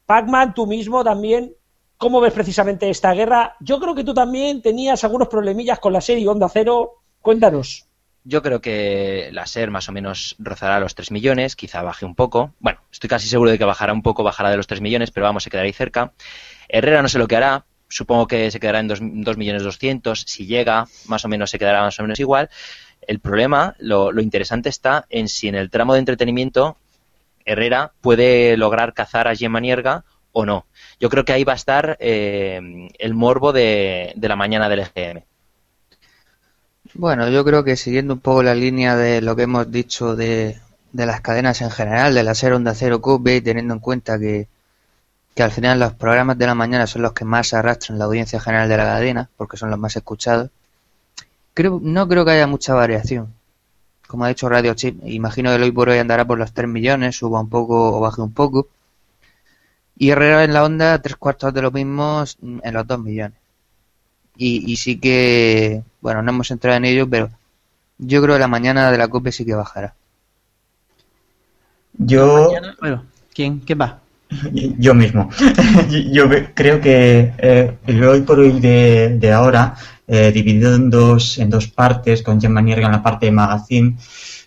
Pacman, tú mismo también. ¿Cómo ves precisamente esta guerra? Yo creo que tú también tenías algunos problemillas con la SER y Onda Cero. Cuéntanos. Yo creo que la SER más o menos rozará los 3 millones, quizá baje un poco. Bueno, estoy casi seguro de que bajará un poco, bajará de los 3 millones, pero vamos, se quedará ahí cerca. Herrera no sé lo que hará, supongo que se quedará en 2.200.000. Si llega, más o menos se quedará más o menos igual. El problema, lo interesante está en si en el tramo de entretenimiento Herrera puede lograr cazar a Gemma Nierga o no. Yo creo que ahí va a estar el morbo de la mañana del EGM. Bueno, yo creo que siguiendo un poco la línea de lo que hemos dicho de las cadenas en general, de la SER, Onda Cero, COPE, teniendo en cuenta que al final los programas de la mañana son los que más arrastran la audiencia general de la cadena, porque son los más escuchados, no creo que haya mucha variación. Como ha dicho Radio Chip, imagino que hoy por hoy andará por los 3 millones, suba un poco o baje un poco. Y Herrera en la onda, 3/4 de los mismos en los 2 millones. Y sí que, bueno, no hemos entrado en ello, pero yo creo que la mañana de la COPE sí que bajará. Yo... Bueno, ¿quién? ¿Quién va? Yo mismo. Yo creo que el hoy por hoy de ahora, dividido en dos partes, con Gemma Nierga en la parte de magazine,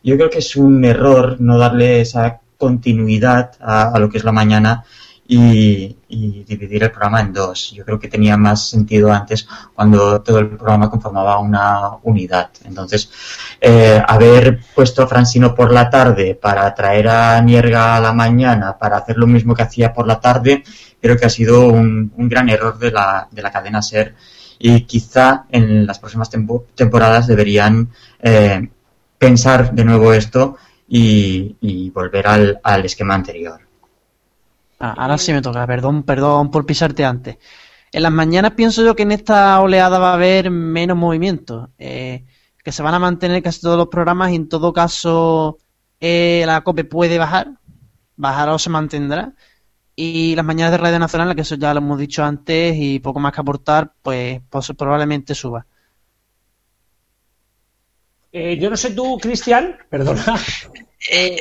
yo creo que es un error no darle esa continuidad a lo que es la mañana y dividir el programa en dos. Yo creo que tenía más sentido antes, cuando todo el programa conformaba una unidad. Entonces, haber puesto a Francino por la tarde para traer a Nierga a la mañana, para hacer lo mismo que hacía por la tarde, creo que ha sido un gran error de la cadena SER, y quizá en las próximas temporadas deberían pensar de nuevo esto y volver al esquema anterior. Ahora sí me toca, perdón por pisarte antes. En las mañanas pienso yo que en esta oleada va a haber menos movimiento. que se van a mantener casi todos los programas y en todo caso la COPE puede bajar o se mantendrá. Y las mañanas de Radio Nacional, que eso ya lo hemos dicho antes y poco más que aportar, pues probablemente suba. Yo no sé tú, Cristian, perdona. Sí.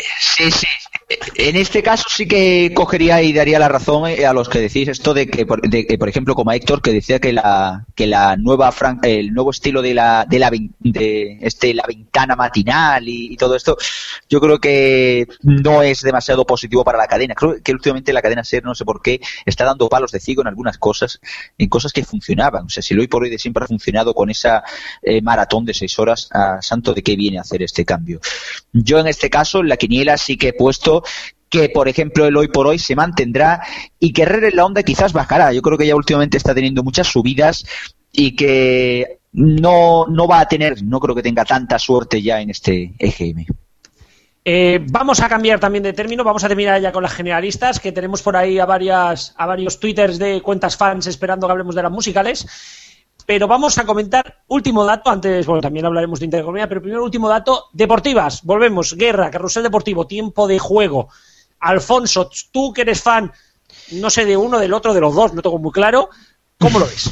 En este caso sí que cogería y daría la razón a los que decís esto de que por ejemplo, como a Héctor, que decía que la nueva el nuevo estilo de la ventana matinal y todo esto, yo creo que no es demasiado positivo para la cadena. Creo que últimamente la cadena SER, no sé por qué, está dando palos de ciego en algunas cosas, en cosas que funcionaban. O sea, si el hoy por hoy de siempre ha funcionado con esa maratón de 6 horas, ¿a santo de qué viene a hacer este cambio? Yo en este caso, en la quiniela sí que he puesto que, por ejemplo, el hoy por hoy se mantendrá y que Herrera en la Onda quizás bajará. Yo creo que ya últimamente está teniendo muchas subidas y que no va a tener, no creo que tenga tanta suerte ya en este EGM. Vamos a cambiar también de término, vamos a terminar ya con las generalistas, que tenemos por ahí a varios twitters de cuentas fans esperando que hablemos de las musicales. Pero vamos a comentar último dato, antes, bueno, también hablaremos de intereconomía, pero primero último dato, deportivas. Volvemos, guerra, carrusel deportivo, tiempo de juego. Alfonso, tú que eres fan, no sé, de uno, del otro, de los dos, no tengo muy claro, ¿cómo lo ves?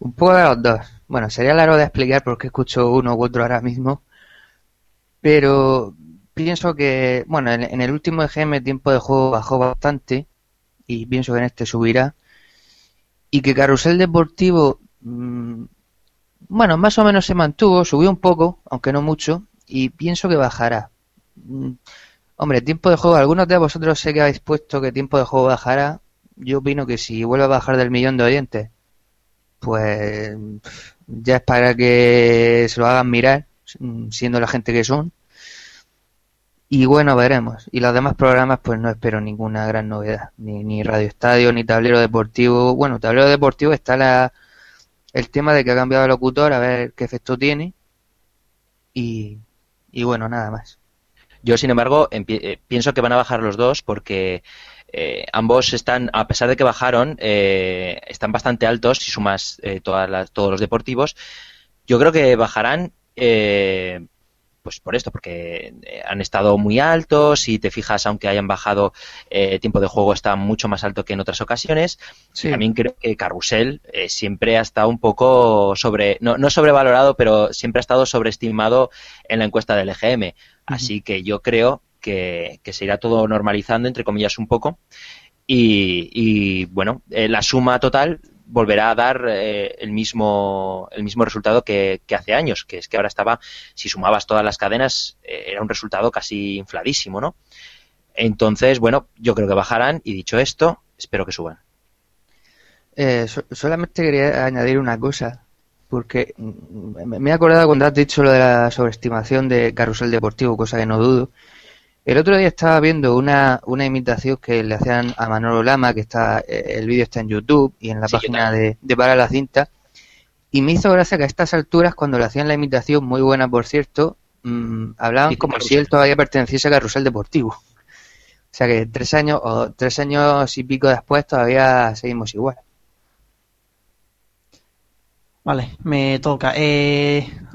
Un poco de los dos. Bueno, sería largo de explicar por qué escucho uno u otro ahora mismo, pero pienso que, bueno, en el último EGM el tiempo de juego bajó bastante y pienso que en este subirá. Y que carrusel deportivo, bueno, más o menos se mantuvo, subió un poco, aunque no mucho, y pienso que bajará. Hombre, tiempo de juego, algunos de vosotros sé que habéis puesto que tiempo de juego bajará. Yo opino que si vuelve a bajar del millón de oyentes, pues ya es para que se lo hagan mirar, siendo la gente que son. Y bueno, veremos. Y los demás programas, pues no espero ninguna gran novedad. Ni Radio Estadio, ni Tablero Deportivo. Bueno, Tablero Deportivo está el tema de que ha cambiado el locutor, a ver qué efecto tiene. Y bueno, nada más. Yo, sin embargo, pienso que van a bajar los dos porque ambos están, a pesar de que bajaron, están bastante altos, si sumas todos los deportivos. Yo creo que bajarán... pues por esto, porque han estado muy altos. Si te fijas, aunque hayan bajado, tiempo de juego está mucho más alto que en otras ocasiones. Sí. También creo que Carrusel siempre ha estado un poco no sobrevalorado, pero siempre ha estado sobreestimado en la encuesta del EGM. Uh-huh. Así que yo creo que se irá todo normalizando, entre comillas, un poco. Y bueno, la suma total volverá a dar el mismo resultado que hace años, que es que ahora estaba, si sumabas todas las cadenas, era un resultado casi infladísimo, ¿no? Entonces, bueno, yo creo que bajarán y, dicho esto, espero que suban. Solamente quería añadir una cosa, porque me he acordado cuando has dicho lo de la sobreestimación de Carrusel Deportivo, cosa que no dudo. El otro día estaba viendo una imitación que le hacían a Manolo Lama, que está, el vídeo está en YouTube y en la página de Para la Cinta, y me hizo gracia que a estas alturas, cuando le hacían la imitación, muy buena por cierto, hablaban como si él todavía perteneciese a Carrusel Deportivo. O sea que 3 años y pico después todavía seguimos igual. Vale, me toca.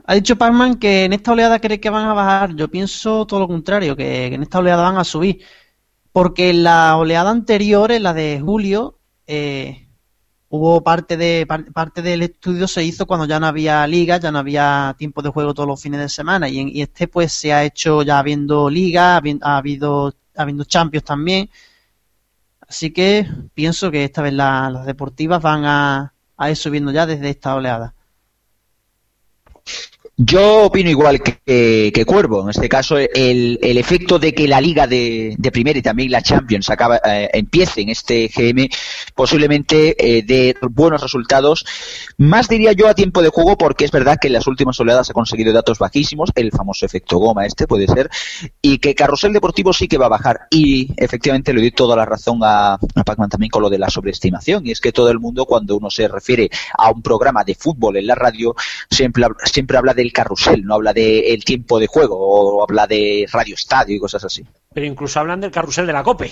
Ha dicho Pacman que en esta oleada cree que van a bajar. Yo pienso todo lo contrario, que en esta oleada van a subir. Porque en la oleada anterior, en la de julio, hubo parte del estudio se hizo cuando ya no había liga, ya no había tiempo de juego todos los fines de semana. Y este pues se ha hecho ya habiendo liga, habiendo Champions también. Así que pienso que esta vez las deportivas van a ir subiendo ya desde esta oleada. Yo opino igual que Cuervo. En este caso, el efecto de que la Liga de Primera y también la Champions empiece en este EGM posiblemente dé buenos resultados. Más diría yo a tiempo de juego, porque es verdad que en las últimas oleadas ha conseguido datos bajísimos, el famoso efecto goma puede ser, y que Carrusel Deportivo sí que va a bajar. Y efectivamente le doy toda la razón a Pacman también con lo de la sobreestimación. Y es que todo el mundo, cuando uno se refiere a un programa de fútbol en la radio, siempre habla de el carrusel, no habla del tiempo de juego o habla de Radio Estadio y cosas así. Pero incluso hablan del carrusel de la COPE.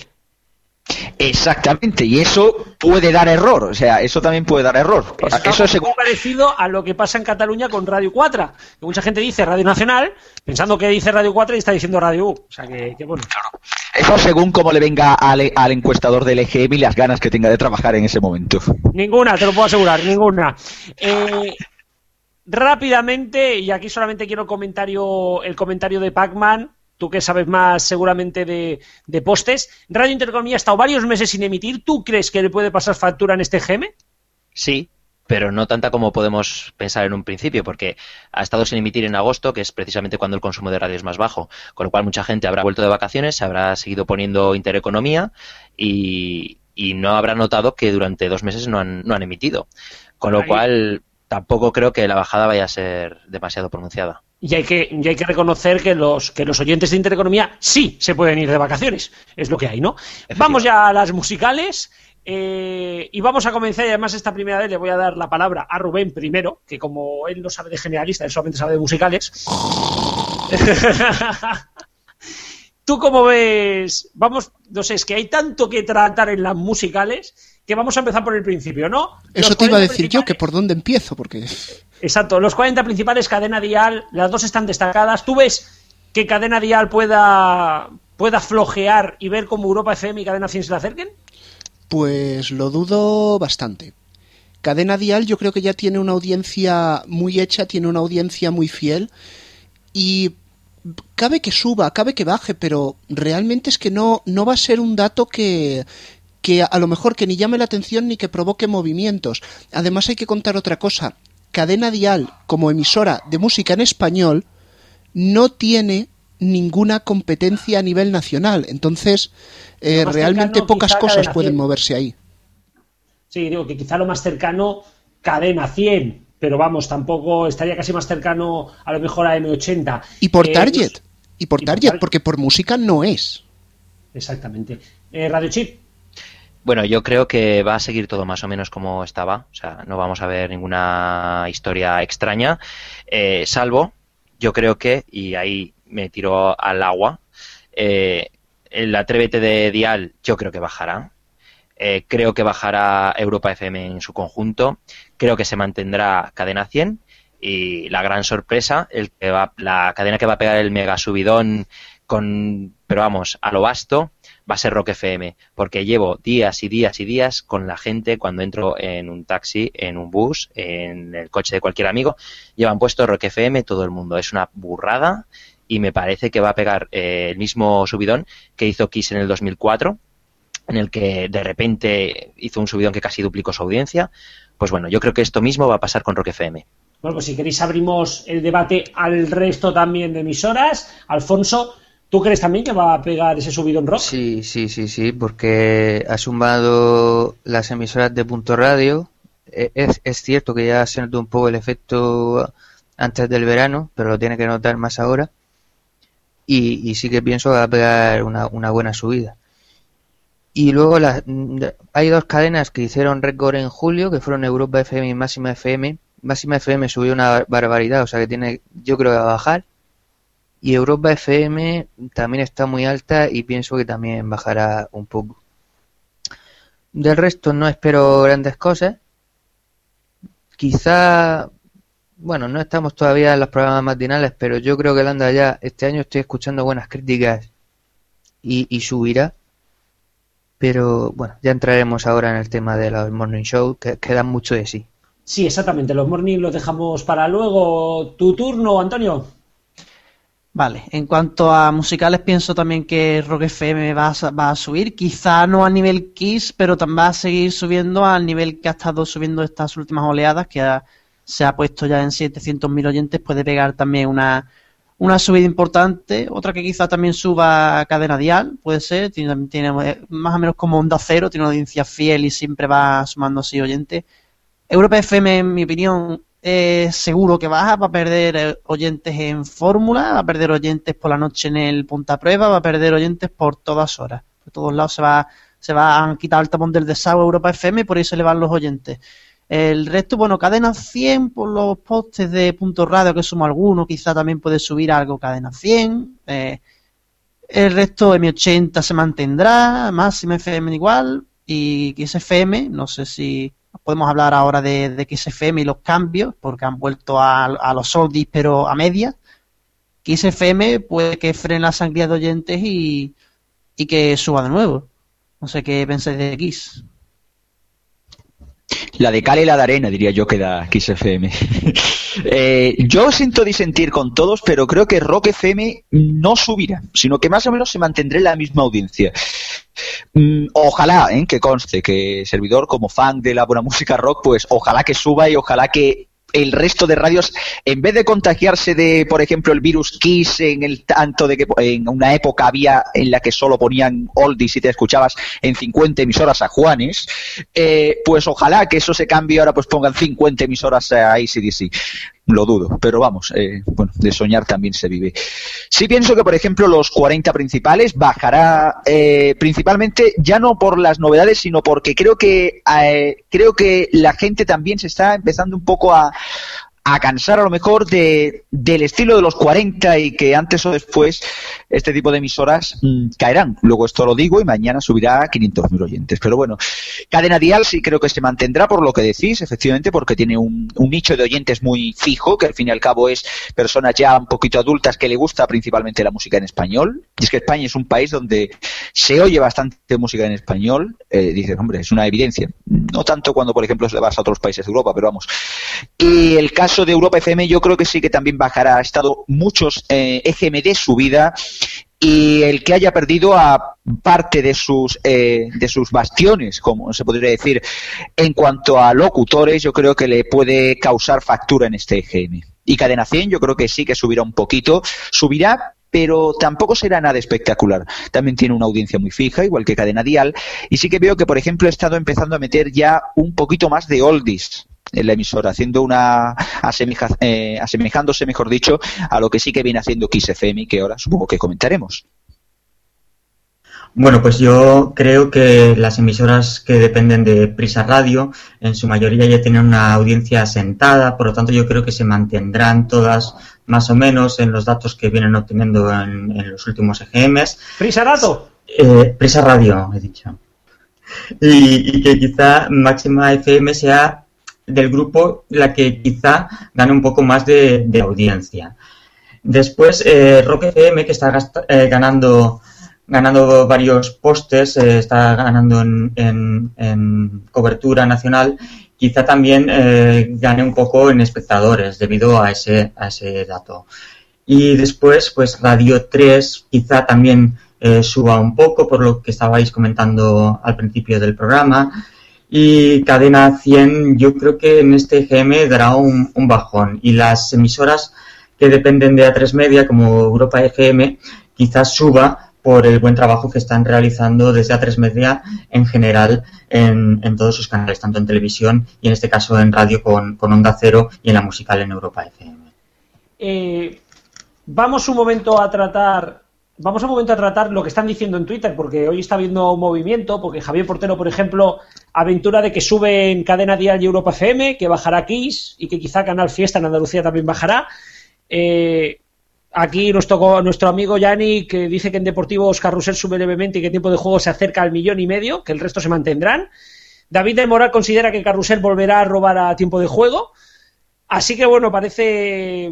Exactamente, y eso puede dar error, o sea, eso también puede dar error. Eso es muy parecido a lo que pasa en Cataluña con Radio 4, que mucha gente dice Radio Nacional, pensando que dice Radio 4 y está diciendo Radio U, o sea, que bueno. Eso según cómo le venga al encuestador del EGM y las ganas que tenga de trabajar en ese momento. Ninguna, te lo puedo asegurar, ninguna. Rápidamente, y aquí solamente quiero el comentario de Pacman. Tú que sabes más seguramente de postes. Radio Intereconomía ha estado varios meses sin emitir. ¿Tú crees que le puede pasar factura en este GM? Sí, pero no tanta como podemos pensar en un principio, porque ha estado sin emitir en agosto, que es precisamente cuando el consumo de radio es más bajo. Con lo cual mucha gente habrá vuelto de vacaciones, habrá seguido poniendo Intereconomía y no habrá notado que durante 2 meses no han emitido. Con lo cual tampoco creo que la bajada vaya a ser demasiado pronunciada. Y hay que reconocer que los oyentes de Intereconomía sí se pueden ir de vacaciones. Es lo que hay, ¿no? Vamos ya a las musicales y vamos a comenzar. Y además esta primera vez le voy a dar la palabra a Rubén primero, que como él no sabe de generalista, él solamente sabe de musicales. ¿Tú cómo ves? Vamos, no sé, es que hay tanto que tratar en las musicales que vamos a empezar por el principio, ¿no? Eso te iba a decir yo, que por dónde empiezo, porque... Exacto, los 40 principales, Cadena Dial, las dos están destacadas. ¿Tú ves que Cadena Dial pueda flojear y ver cómo Europa FM y Cadena 100 se le acerquen? Pues lo dudo bastante. Cadena Dial yo creo que ya tiene una audiencia muy hecha, tiene una audiencia muy fiel y cabe que suba, cabe que baje, pero realmente es que no va a ser un dato que a lo mejor que ni llame la atención ni que provoque movimientos. Además hay que contar otra cosa. Cadena Dial, como emisora de música en español, no tiene ninguna competencia a nivel nacional. Entonces, realmente pocas cosas pueden moverse ahí. Sí, digo que quizá lo más cercano, Cadena 100, pero vamos, tampoco estaría casi más cercano a lo mejor a M80. Y por Target, porque por música no es. Exactamente. Radio Chip. Bueno, yo creo que va a seguir todo más o menos como estaba. O sea, no vamos a ver ninguna historia extraña. Salvo, yo creo que, y ahí me tiro al agua, el Atrévete de Dial yo creo que bajará. Creo que bajará Europa FM en su conjunto. Creo que se mantendrá Cadena 100. Y la gran sorpresa, la cadena que va a pegar el mega subidón pero vamos, a lo vasto, va a ser Rock FM, porque llevo días y días y días con la gente cuando entro en un taxi, en un bus, en el coche de cualquier amigo, llevan puesto Rock FM todo el mundo. Es una burrada y me parece que va a pegar el mismo subidón que hizo Kiss en el 2004, en el que de repente hizo un subidón que casi duplicó su audiencia. Pues bueno, yo creo que esto mismo va a pasar con Rock FM. Bueno, pues si queréis abrimos el debate al resto también de emisoras. Alfonso, ¿tú crees también que va a pegar ese subidón Rock? Sí, porque ha sumado las emisoras de Punto Radio. Es cierto que ya se notó un poco el efecto antes del verano, pero lo tiene que notar más ahora. Y sí que pienso que va a pegar una buena subida. Y luego hay dos cadenas que hicieron récord en julio, que fueron Europa FM y Máxima FM. Máxima FM subió una barbaridad, o sea que tiene, yo creo, que va a bajar. Y Europa FM también está muy alta y pienso que también bajará un poco. Del resto no espero grandes cosas. Quizá, bueno, no estamos todavía en los programas matinales, pero yo creo que el anda ya. Este año estoy escuchando buenas críticas y subirá. Pero bueno, ya entraremos ahora en el tema de los morning show, que dan mucho de sí. Sí, exactamente. Los morning los dejamos para luego. Tu turno, Antonio. Vale, en cuanto a musicales pienso también que Rock FM va a subir, quizá no a nivel Kiss, pero también va a seguir subiendo al nivel que ha estado subiendo estas últimas oleadas, que se ha puesto ya en 700.000 oyentes, puede pegar también una subida importante. Otra que quizá también suba Cadena Dial, puede ser, tiene más o menos como Onda Cero, tiene una audiencia fiel y siempre va sumando así oyentes. Europa FM, en mi opinión, seguro que baja, va a perder oyentes en fórmula, va a perder oyentes por la noche en el punta prueba, va a perder oyentes por todas horas, por todos lados se va a quitar el tapón del desagüe a Europa FM y por ahí se le van los oyentes. El resto, bueno, Cadena 100 por los postes de Punto Radio que sumo alguno, quizá también puede subir algo Cadena 100, El resto M80 se mantendrá, máxima FM igual, y XFM, no sé si podemos hablar ahora de XFM y los cambios, porque han vuelto a los soldis, pero a media. XFM puede que frene la sangría de oyentes y que suba de nuevo. No sé qué pensáis de X. La de cal y la de arena, diría yo, que da XFM. Yo siento disentir con todos, pero creo que Rock FM no subirá, sino que más o menos se mantendrá en la misma audiencia. Ojalá, que conste que servidor, como fan de la buena música rock, pues ojalá que suba y ojalá que el resto de radios, en vez de contagiarse de, por ejemplo, el virus Kiss, en el tanto de que en una época había en la que solo ponían oldies y te escuchabas en 50 emisoras a Juanes, pues ojalá que eso se cambie, ahora pues pongan 50 emisoras a AC/DC. Lo dudo, pero vamos, bueno, de soñar también se vive. Sí pienso que, por ejemplo, los 40 principales bajará, principalmente ya no por las novedades, sino porque creo que la gente también se está empezando un poco a cansar, a lo mejor, del estilo de los 40, y que antes o después este tipo de emisoras caerán. Luego esto lo digo y mañana subirá a 500.000 oyentes. Pero bueno, Cadena Dial sí creo que se mantendrá, por lo que decís, efectivamente, porque tiene un nicho de oyentes muy fijo, que al fin y al cabo es personas ya un poquito adultas que le gusta principalmente la música en español. Y es que España es un país donde se oye bastante música en español. Dices, hombre, es una evidencia. No tanto cuando, por ejemplo, vas a otros países de Europa, pero vamos. Y el caso de Europa FM, yo creo que sí que también bajará. Ha estado muchos EGM de subida, y el que haya perdido a parte de sus bastiones, como se podría decir, en cuanto a locutores, yo creo que le puede causar factura en este EGM. Y Cadena 100 yo creo que sí que subirá un poquito, pero tampoco será nada espectacular. También tiene una audiencia muy fija, igual que Cadena Dial, y sí que veo que, por ejemplo, he estado empezando a meter ya un poquito más de oldies en la emisora, haciendo asemejándose, mejor dicho, a lo que sí que viene haciendo Kiss FM, que ahora supongo que comentaremos. Bueno, pues yo creo que las emisoras que dependen de Prisa Radio, en su mayoría ya tienen una audiencia asentada, por lo tanto yo creo que se mantendrán todas más o menos en los datos que vienen obteniendo en los últimos EGMs. Prisa Radio, he dicho. Y que quizá Máxima FM sea del grupo la que quizá gane un poco más de audiencia. Después, Rock FM, que está ganando varios postes, está ganando en cobertura nacional, quizá también gane un poco en espectadores debido a ese dato. Y después, pues Radio 3 quizá también suba un poco, por lo que estabais comentando al principio del programa. Y Cadena 100, yo creo que en este EGM dará un bajón. Y las emisoras que dependen de A3 Media, como Europa EGM, quizás suba por el buen trabajo que están realizando desde A3 Media en general en todos sus canales, tanto en televisión y en este caso en radio con Onda Cero y en la musical en Europa EGM. Vamos un momento a tratar lo que están diciendo en Twitter, porque hoy está habiendo un movimiento, porque Javier Portero, por ejemplo, aventura de que sube en Cadena Dial y Europa FM, que bajará Kiss y que quizá Canal Fiesta en Andalucía también bajará. Aquí nuestro amigo Yanni, que dice que en Deportivo Oscar Russell sube levemente y que el tiempo de juego se acerca al 1,5 millones, que el resto se mantendrán. David de Moral considera que Carrusel volverá a robar a tiempo de juego. Así que bueno, parece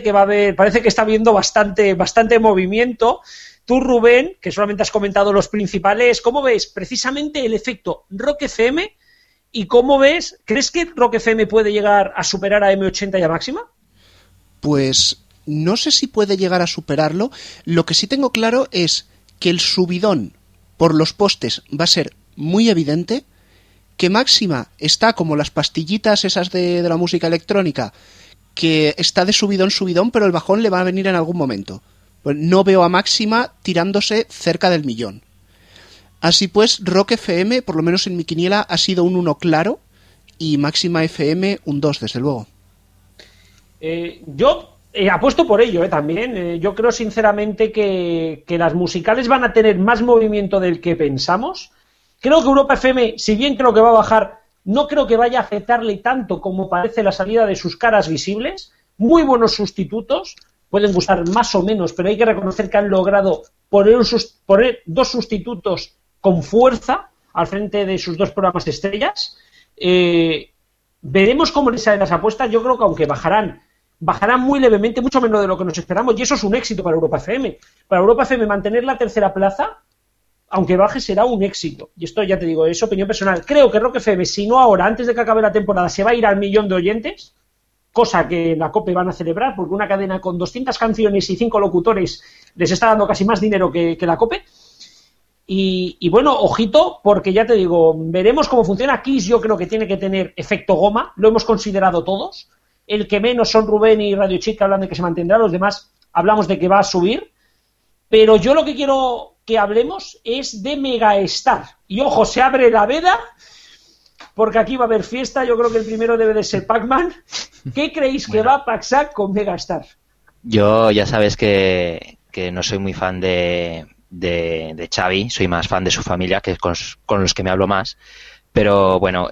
que va a haber, parece que está habiendo bastante movimiento. Tú, Rubén, que solamente has comentado los principales, ¿cómo ves precisamente el efecto Rock FM? ¿Y cómo ves? ¿Crees que Rock FM puede llegar a superar a M80 y a Máxima? Pues no sé si puede llegar a superarlo. Lo que sí tengo claro es que el subidón por los postes va a ser muy evidente, que Máxima está como las pastillitas esas de la música electrónica, que está de subidón, pero el bajón le va a venir en algún momento. No veo a Máxima tirándose cerca del 1,000,000. Así pues, Rock FM, por lo menos en mi quiniela, ha sido un 1 claro, y Máxima FM un 2, desde luego. Yo apuesto por ello también. Yo creo sinceramente que las musicales van a tener más movimiento del que pensamos. Creo que Europa FM, si bien creo que va a bajar, no creo que vaya a afectarle tanto como parece la salida de sus caras visibles. Muy buenos sustitutos, pueden gustar más o menos, pero hay que reconocer que han logrado poner dos sustitutos con fuerza al frente de sus dos programas estrellas. Veremos cómo les salen las apuestas. Yo creo que aunque bajarán muy levemente, mucho menos de lo que nos esperamos, y eso es un éxito para Europa FM. Para Europa FM mantener la tercera plaza, aunque baje, será un éxito. Y esto, ya te digo, es opinión personal. Creo que Rock FM, si no ahora, antes de que acabe la temporada, se va a ir al 1.000.000 de oyentes, cosa que en la COPE van a celebrar, porque una cadena con 200 canciones y 5 locutores les está dando casi más dinero que la COPE. Y bueno, ojito, porque ya te digo, veremos cómo funciona. Kiss yo creo que tiene que tener efecto goma, lo hemos considerado todos. El que menos son Rubén y Radio Chica, hablando de que se mantendrá, los demás hablamos de que va a subir. Pero yo lo que quiero que hablemos es de Megastar. Y ojo, se abre la veda, porque aquí va a haber fiesta. Yo creo que el primero debe de ser Pacman. ¿Qué creéis que va a pasar con Megastar? Yo ya sabes que no soy muy fan de Xavi, soy más fan de su familia, que es con los que me hablo más. Pero bueno,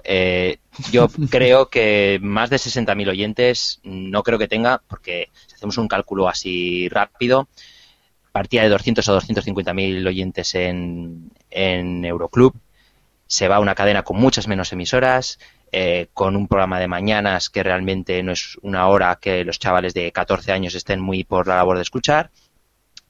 yo creo que más de 60.000 oyentes no creo que tenga, porque si hacemos un cálculo así rápido, partía de 200 a 250.000 oyentes en Euroclub. Se va a una cadena con muchas menos emisoras, con un programa de mañanas que realmente no es una hora que los chavales de 14 años estén muy por la labor de escuchar.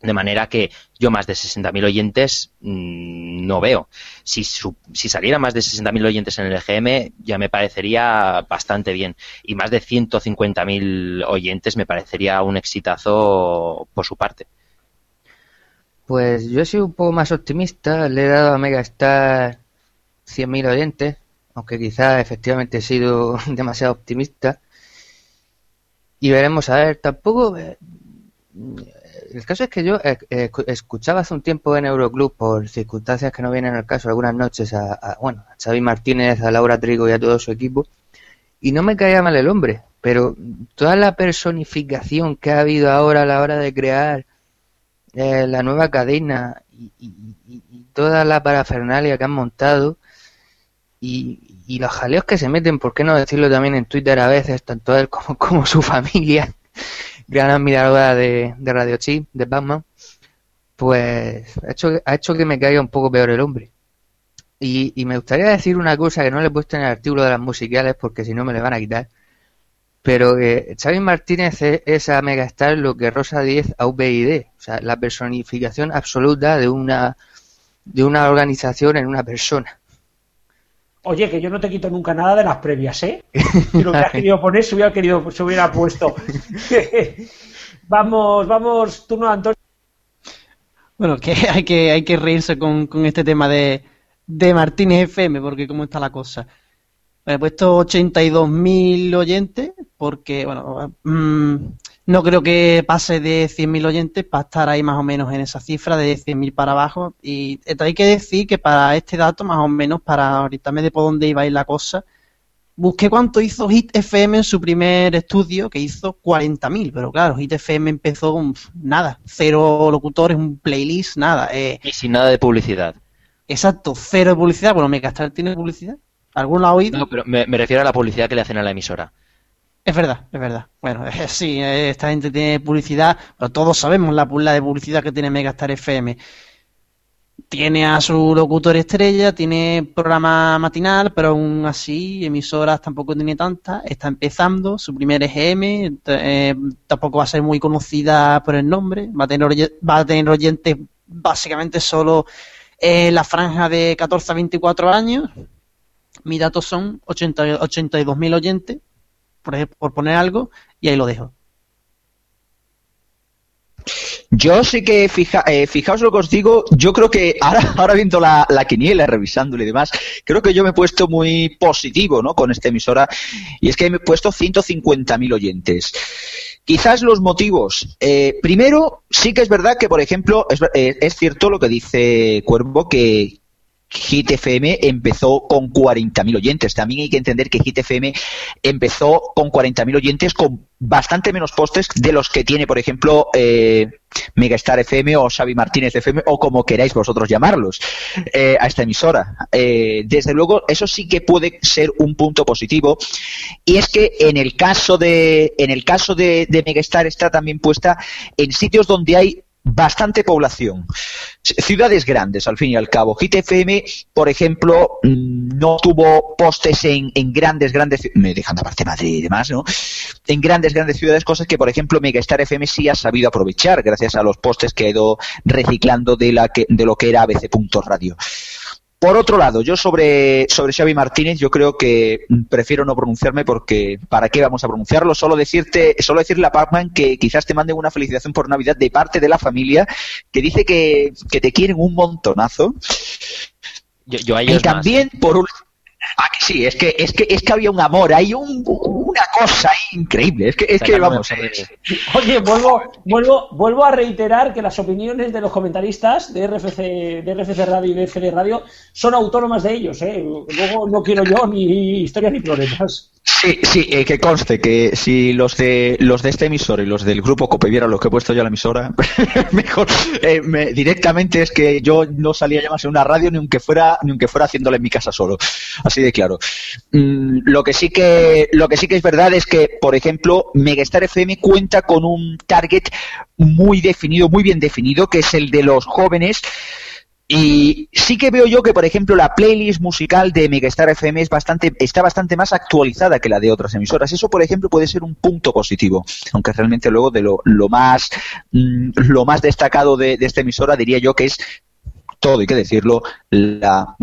De manera que yo más de 60.000 oyentes no veo. Si saliera más de 60.000 oyentes en el EGM, ya me parecería bastante bien. Y más de 150.000 oyentes me parecería un exitazo por su parte. Pues yo soy un poco más optimista. Le he dado a Megastar 100.000 oyentes, aunque quizás efectivamente he sido demasiado optimista. Y veremos, a ver, tampoco... El caso es que yo escuchaba hace un tiempo en Euroclub, por circunstancias que no vienen al caso, algunas noches a Xavi Martínez, a Laura Trigo y a todo su equipo, y no me caía mal el hombre, pero toda la personificación que ha habido ahora a la hora de crear la nueva cadena y toda la parafernalia que han montado y los jaleos que se meten, por qué no decirlo también en Twitter a veces, tanto él como su familia... gran admiradora de Radio Chip, de Pacman, pues ha hecho que me caiga un poco peor el hombre. Y me gustaría decir una cosa que no le he puesto en el artículo de las musicales, porque si no me le van a quitar, pero que Xavi Martínez es a Megastar lo que Rosa Díez a UPyD, o sea, la personificación absoluta de una organización en una persona. Oye, que yo no te quito nunca nada de las previas, ¿eh? Si lo que has querido poner se hubiera puesto. Vamos, turno de Antonio. Bueno, que hay que reírse con este tema de Martínez FM, porque cómo está la cosa. Bueno, he puesto 82.000 oyentes, porque, bueno, no creo que pase de 100.000 oyentes para estar ahí más o menos en esa cifra de 100.000 para abajo. Y hay que decir que para este dato, más o menos, para orientarme de por dónde iba a ir la cosa, busqué cuánto hizo Hit FM en su primer estudio, que hizo 40.000, pero claro, Hit FM empezó con nada, 0 locutores, un playlist, nada. Y sin nada de publicidad. Exacto, 0 de publicidad. Bueno, Megastar tiene publicidad. ¿Alguno la ha oído? No, pero me refiero a la publicidad que le hacen a la emisora. Es verdad. Bueno, sí, esta gente tiene publicidad, pero todos sabemos la pulga de publicidad que tiene Megastar FM. Tiene a su locutor estrella, tiene programa matinal, pero aún así emisoras tampoco tiene tantas. Está empezando, su primer EGM, tampoco va a ser muy conocida por el nombre. Va a tener oyentes básicamente solo la franja de 14 a 24 años. Mis datos son 82.000 oyentes, por poner algo, y ahí lo dejo. Yo sí que, fijaos lo que os digo, yo creo que ahora viendo la quiniela, revisándole y demás, creo que yo me he puesto muy positivo, ¿no?, con esta emisora, y es que me he puesto 150.000 oyentes. Quizás los motivos. Primero, sí que es verdad que, por ejemplo, es cierto lo que dice Cuervo, que Hit FM empezó con 40.000 oyentes. También hay que entender que Hit FM empezó con 40.000 oyentes, con bastante menos postes de los que tiene, por ejemplo, Megastar FM o Xavi Martínez FM, o como queráis vosotros llamarlos, a esta emisora. Desde luego, eso sí que puede ser un punto positivo, y es que en el caso de Megastar está también puesta en sitios donde hay bastante población, ciudades grandes al fin y al cabo. Hit FM, por ejemplo, no tuvo postes en grandes, me dejan aparte Madrid y demás, ¿no? En grandes ciudades, cosas que por ejemplo Megastar FM sí ha sabido aprovechar gracias a los postes que ha ido reciclando de lo que era abc.radio. Por otro lado, yo sobre Xavi Martínez, yo creo que prefiero no pronunciarme, porque ¿para qué vamos a pronunciarlo? Solo decirle a Pacman que quizás te manden una felicitación por Navidad de parte de la familia, que dice que te quieren un montonazo. Yo a ellos y también más. Por un... Ah, sí, es que había un amor, hay una cosa increíble. Es que vamos. Oye, vuelvo a reiterar que las opiniones de los comentaristas de RFC Radio y de CD Radio son autónomas de ellos, ¿eh? Luego no quiero yo ni historias ni floretas. Sí, que conste que si los de este emisor y los del grupo COPE vieran lo que he puesto yo a la emisora, mejor directamente es que yo no salía a llamarse una radio ni aunque fuera haciéndola en mi casa solo, así de claro. Lo que sí que es verdad es que, por ejemplo, Megastar FM cuenta con un target muy definido, muy bien definido, que es el de los jóvenes. Y sí que veo yo que, por ejemplo, la playlist musical de Megastar FM está bastante más actualizada que la de otras emisoras. Eso, por ejemplo, puede ser un punto positivo, aunque realmente luego de lo más destacado de esta emisora, diría yo que es, todo hay que decirlo, la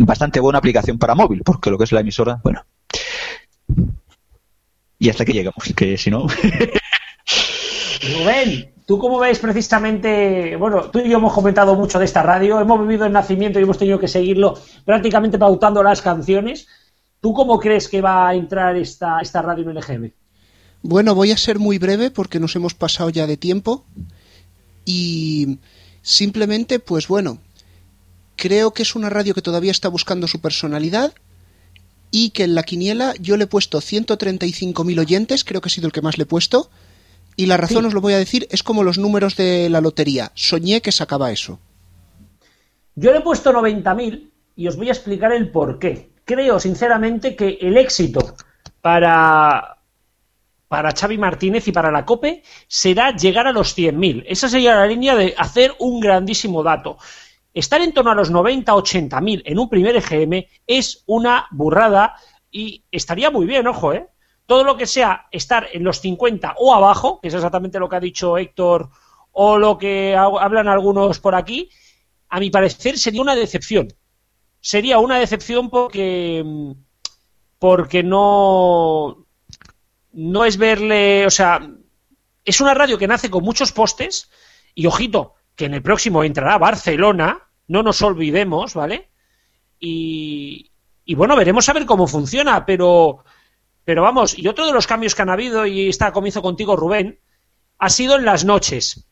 bastante buena aplicación para móvil, porque lo que es la emisora, bueno. Y hasta que llegamos, que si no... Rubén, ¿tú cómo ves precisamente? Bueno, tú y yo hemos comentado mucho de esta radio, hemos vivido el nacimiento y hemos tenido que seguirlo prácticamente pautando las canciones. ¿Tú cómo crees que va a entrar esta radio en el EGM? Bueno, voy a ser muy breve porque nos hemos pasado ya de tiempo y simplemente, pues bueno, creo que es una radio que todavía está buscando su personalidad y que en la quiniela yo le he puesto 135.000 oyentes, creo que he sido el que más le he puesto. Y la razón, sí, os lo voy a decir, es como los números de la lotería. Soñé que sacaba eso. Yo le he puesto 90.000 y os voy a explicar el porqué. Creo, sinceramente, que el éxito para Xavi Martínez y para la COPE será llegar a los 100.000. Esa sería la línea de hacer un grandísimo dato. Estar en torno a los 90.000 o 80.000 en un primer EGM es una burrada y estaría muy bien, ojo, ¿eh? Todo lo que sea estar en los 50 o abajo, que es exactamente lo que ha dicho Héctor o lo que hablan algunos por aquí, a mi parecer sería una decepción. Sería una decepción porque no es verle... O sea, es una radio que nace con muchos postes y, ojito, que en el próximo entrará Barcelona, no nos olvidemos, ¿vale? Y bueno, veremos a ver cómo funciona, pero vamos, y otro de los cambios que han habido, y está comienzo contigo, Rubén, ha sido en las noches.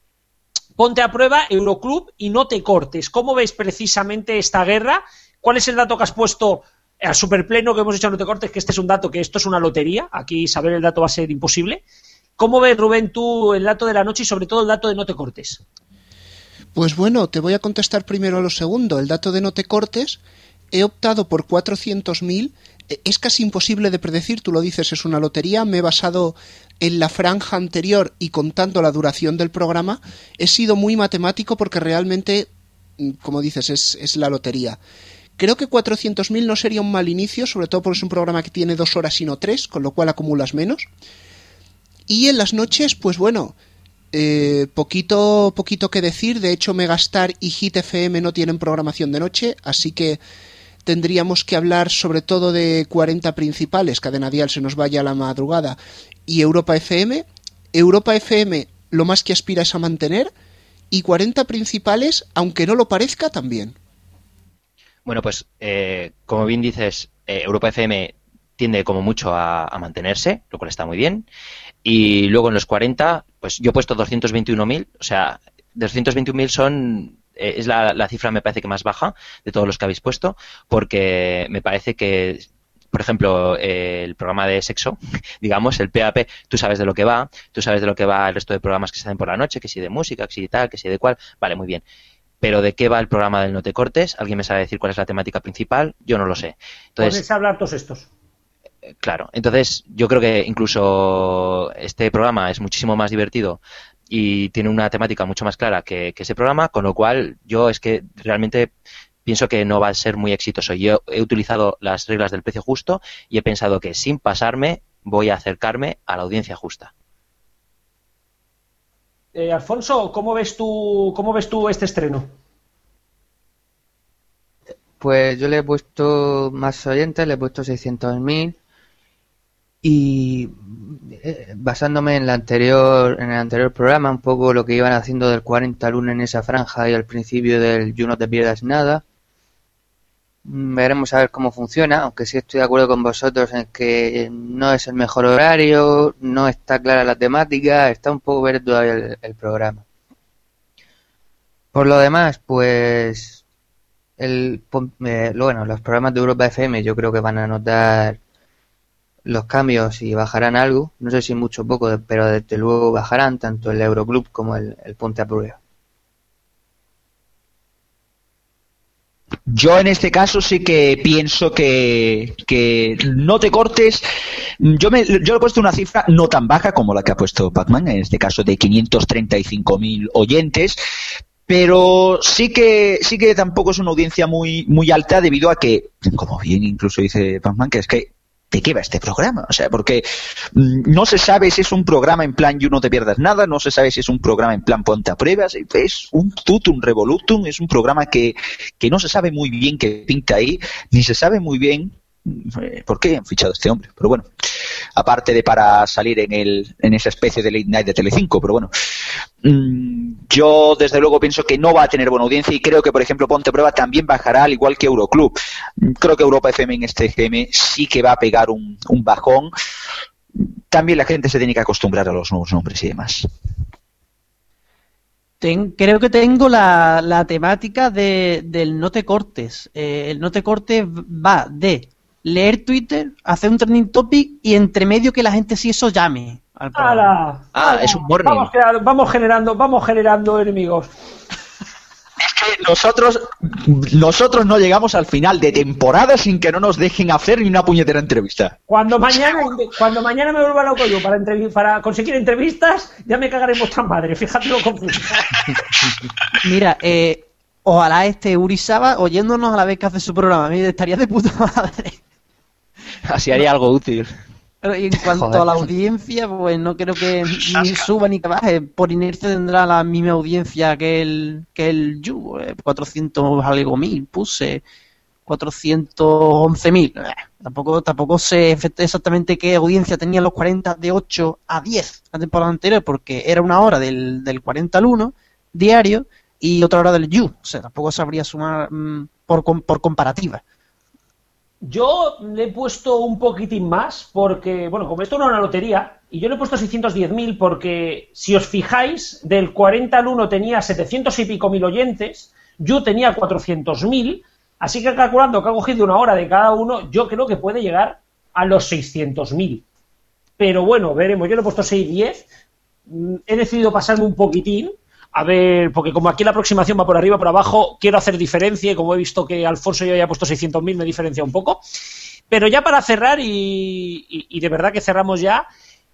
Ponte a prueba Euroclub y no te cortes. ¿Cómo ves precisamente esta guerra? ¿Cuál es el dato que has puesto al superpleno que hemos hecho no te cortes? Que este es un dato, que esto es una lotería. Aquí saber el dato va a ser imposible. ¿Cómo ves, Rubén, tú el dato de la noche y sobre todo el dato de no te cortes? Pues bueno, te voy a contestar primero a lo segundo. El dato de no te cortes, he optado por 400.000. Es casi imposible de predecir, tú lo dices, es una lotería. Me he basado en la franja anterior y contando la duración del programa. He sido muy matemático porque realmente, como dices, es la lotería. Creo que 400.000 no sería un mal inicio, sobre todo porque es un programa que tiene 2 horas y no 3, con lo cual acumulas menos. Y en las noches, pues bueno, poquito que decir. De hecho, Megastar y Hit FM no tienen programación de noche, así que tendríamos que hablar sobre todo de 40 principales, Cadena Dial se nos vaya a la madrugada, y Europa FM. Europa FM lo más que aspira es a mantener, y 40 principales, aunque no lo parezca, también. Bueno, pues como bien dices, Europa FM tiende como mucho a mantenerse, lo cual está muy bien, y luego en los 40, pues yo he puesto 221.000, o sea, 221.000 son es la cifra, me parece, que más baja de todos los que habéis puesto, porque me parece que, por ejemplo, el programa de sexo, digamos, el PAP, tú sabes de lo que va, tú sabes de lo que va el resto de programas que se hacen por la noche, que si de música, que si de tal, que si de cual, vale, muy bien. Pero ¿de qué va el programa del No Te Cortes? ¿Alguien me sabe decir cuál es la temática principal? Yo no lo sé. Entonces, ¿puedes hablar todos estos? Claro. Entonces, yo creo que incluso este programa es muchísimo más divertido y tiene una temática mucho más clara que ese programa, con lo cual yo es que realmente pienso que no va a ser muy exitoso. Yo he utilizado las reglas del precio justo y he pensado que sin pasarme voy a acercarme a la audiencia justa. Alfonso, ¿cómo ves tú este estreno? Pues yo le he puesto más oyentes, le he puesto 600.000 y basándome en el anterior programa, un poco lo que iban haciendo del 40 al 1 en esa franja y al principio del You No Te Pierdas Nada, veremos a ver cómo funciona, aunque sí estoy de acuerdo con vosotros en que no es el mejor horario, no está clara la temática, está un poco verde todavía el programa. Por lo demás, pues los programas de Europa FM yo creo que van a notar los cambios y bajarán algo, no sé si mucho o poco, pero desde luego bajarán tanto el Euroclub como el Ponte a Prueba. Yo en este caso sí que pienso que No Te Cortes. Yo le he puesto una cifra no tan baja como la que ha puesto Pacman, en este caso de 535.000 oyentes, pero sí que tampoco es una audiencia muy, muy alta, debido a que, como bien incluso dice Pacman, que es que ¿de qué va este programa? O sea, porque no se sabe si es un programa en plan You No Te Pierdas Nada, no se sabe si es un programa en plan Ponte a Pruebas, es un tutum revolutum, es un programa que no se sabe muy bien qué pinta ahí, ni se sabe muy bien por qué han fichado a este hombre, pero bueno, aparte de para salir en esa especie de late night de Telecinco, pero bueno, yo desde luego pienso que no va a tener buena audiencia y creo que, por ejemplo, Ponte a Prueba también bajará, al igual que Euroclub. Creo que Europa FM en este GM sí que va a pegar un bajón. También la gente se tiene que acostumbrar a los nuevos nombres y demás. Creo que tengo la temática del No Te Cortes. El No Te Cortes va de leer Twitter, hacer un trending topic y entre medio que la gente, si eso, llame al programa. Es un morning. Vamos generando enemigos. Es que nosotros no llegamos al final de temporada sin que no nos dejen hacer ni una puñetera entrevista. Cuando mañana me vuelva loco yo para conseguir entrevistas, ya me cagaré en vuestra madre. Fíjate lo confuso. Mira, ojalá este Uri Saba oyéndonos a la vez que hace su programa. A mí estaría de puta madre. Así haría algo útil. Pero en cuanto a la audiencia, pues no creo que ni suba ni que baje. Por inercia tendrá la misma audiencia que el Yu. 400 algo mil, puse. 411.000. Tampoco sé exactamente qué audiencia tenían los 40 de 8 a 10 la temporada anterior, porque era una hora del 40 al 1 diario. Y otra hora del You, o sea, tampoco sabría sumar por comparativa. Yo le he puesto un poquitín más porque, bueno, como esto no es una lotería, y yo le he puesto 610.000 porque, si os fijáis, del 40 al 1 tenía 700 y pico mil oyentes, You tenía 400.000, así que calculando que ha cogido una hora de cada uno, yo creo que puede llegar a los 600.000. Pero bueno, veremos, yo le he puesto 610, he decidido pasarme un poquitín. A ver, porque como aquí la aproximación va por arriba, por abajo, quiero hacer diferencia y como he visto que Alfonso ya había puesto 600.000, me diferencia un poco. Pero ya para cerrar, y de verdad que cerramos ya,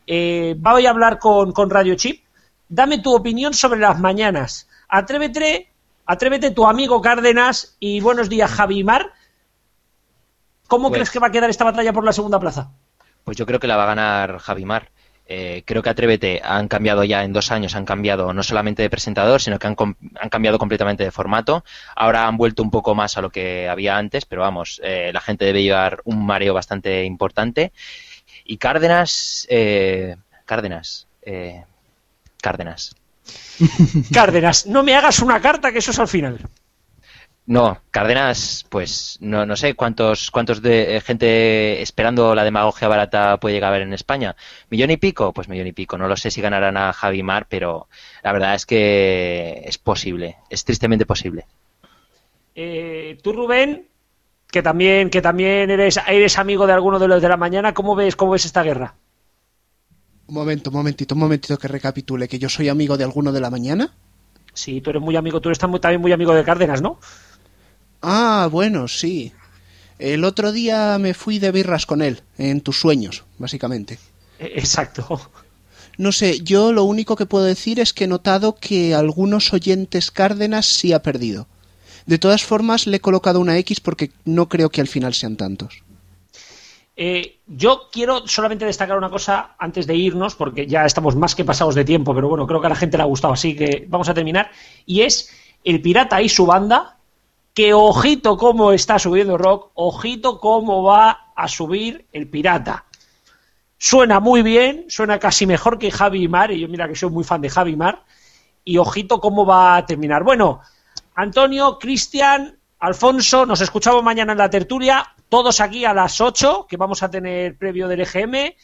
voy a hablar con Radio Chip. Dame tu opinión sobre las mañanas. Atrévete tu amigo Cárdenas y buenos días, Javi Mar. ¿Cómo crees que va a quedar esta batalla por la segunda plaza? Pues yo creo que la va a ganar Javi Mar. Creo que Atrévete han cambiado ya en 2 años, han cambiado no solamente de presentador, sino que han cambiado completamente de formato. Ahora han vuelto un poco más a lo que había antes, pero vamos, la gente debe llevar un mareo bastante importante. Y Cárdenas. No me hagas una carta, que eso es al final. No, Cárdenas, pues no sé cuántos de gente esperando la demagogia barata puede llegar a haber en España. ¿1,000,000 y pico? Pues 1,000,000 y pico. No lo sé si ganarán a Javi Mar, pero la verdad es que es posible, es tristemente posible. Tú, Rubén, que también eres amigo de alguno de los de la mañana, ¿cómo ves esta guerra? Un momentito que recapitule, que yo soy amigo de alguno de la mañana. Sí, tú eres muy amigo, también muy amigo de Cárdenas, ¿no? Ah, bueno, sí. El otro día me fui de birras con él, en tus sueños, básicamente. Exacto. No sé, yo lo único que puedo decir es que he notado que algunos oyentes Cárdenas sí ha perdido. De todas formas, le he colocado una X porque no creo que al final sean tantos. Yo quiero solamente destacar una cosa antes de irnos, porque ya estamos más que pasados de tiempo, pero bueno, creo que a la gente le ha gustado, así que vamos a terminar. Y es el Pirata y su banda... Que ojito cómo está subiendo rock, ojito cómo va a subir el Pirata. Suena muy bien, suena casi mejor que Javi Mar, y yo mira que soy muy fan de Javi Mar, y ojito cómo va a terminar. Bueno, Antonio, Cristian, Alfonso, nos escuchamos mañana en la tertulia, todos aquí a las 8, que vamos a tener previo del EGM,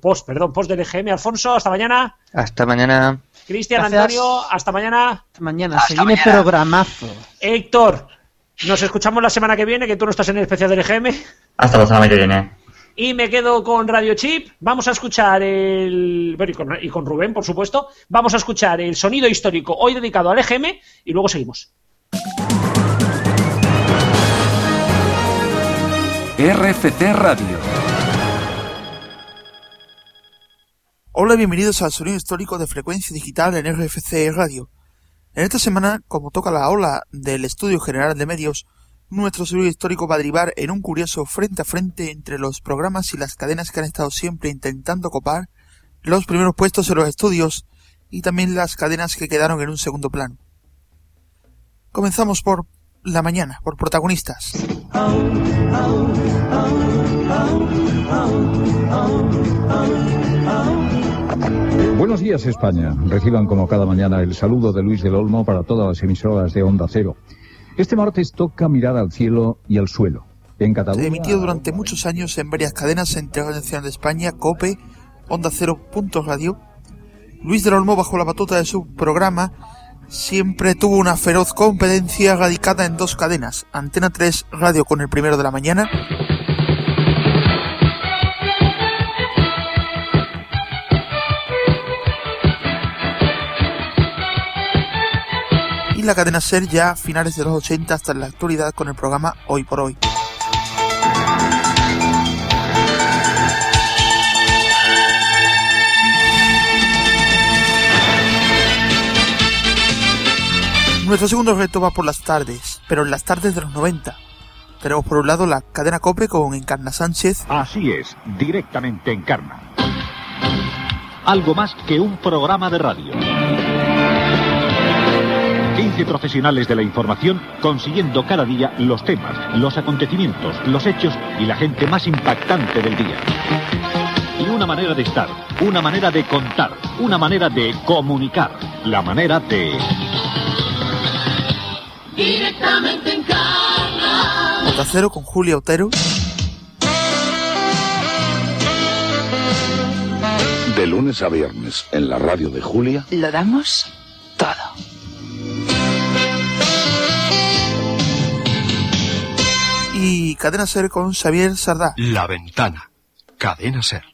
post del EGM. Alfonso, hasta mañana. Hasta mañana. Cristian, Antonio, hasta mañana. Hasta mañana, se viene programazo. Héctor, nos escuchamos la semana que viene, que tú no estás en el especial del EGM. Hasta la semana que viene. Y me quedo con Radio Chip. Vamos a escuchar con Rubén, por supuesto. Vamos a escuchar el sonido histórico hoy dedicado al EGM y luego seguimos. RFC Radio. Hola, bienvenidos al sonido histórico de frecuencia digital en RFC Radio. En esta semana, como toca la ola del Estudio General de Medios, nuestro sonido histórico va a derivar en un curioso frente a frente entre los programas y las cadenas que han estado siempre intentando copar los primeros puestos en los estudios y también las cadenas que quedaron en un segundo plano. Comenzamos por La Mañana, por Protagonistas. Buenos días, España. Reciban como cada mañana el saludo de Luis del Olmo para todas las emisoras de Onda Cero. Este martes toca mirar al cielo y al suelo. En Cataluña... Emitido durante muchos años en varias cadenas, entre Radio Nacional de España, COPE, Onda Cero, Radio. Luis del Olmo, bajo la batuta de su programa, siempre tuvo una feroz competencia radicada en dos cadenas. Antena 3, Radio, con el primero de la mañana... y la cadena SER ya a finales de los 80 hasta la actualidad con el programa Hoy por Hoy. Nuestro segundo reto va por las tardes, pero en las tardes de los 90. Tenemos por un lado la cadena COPE con Encarna Sánchez. Así es, directamente Encarna. Algo más que un programa de radio. 15 profesionales de la información consiguiendo cada día los temas, los acontecimientos, los hechos y la gente más impactante del día. Y una manera de estar, una manera de contar, una manera de comunicar, la manera de... Directamente en Carna. Onda Cero con Julia Otero. De lunes a viernes en la radio de Julia. Lo damos todo. Y Cadena SER con Xavier Sardá. La Ventana. Cadena SER.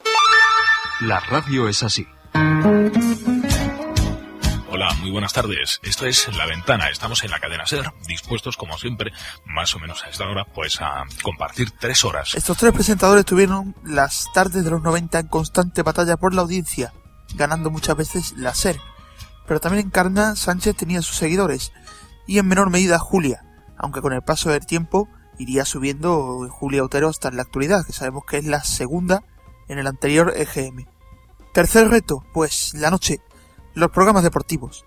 La radio es así. Hola, muy buenas tardes. Esto es La Ventana. Estamos en la Cadena SER, dispuestos, como siempre, más o menos a esta hora, pues a compartir 3 horas. Estos 3 presentadores tuvieron las tardes de los 90 en constante batalla por la audiencia, ganando muchas veces la SER. Pero también Encarna Sánchez tenía sus seguidores, y en menor medida Julia, aunque con el paso del tiempo... iría subiendo Julia Otero hasta la actualidad, que sabemos que es la segunda en el anterior EGM. Tercer reto, pues la noche, los programas deportivos.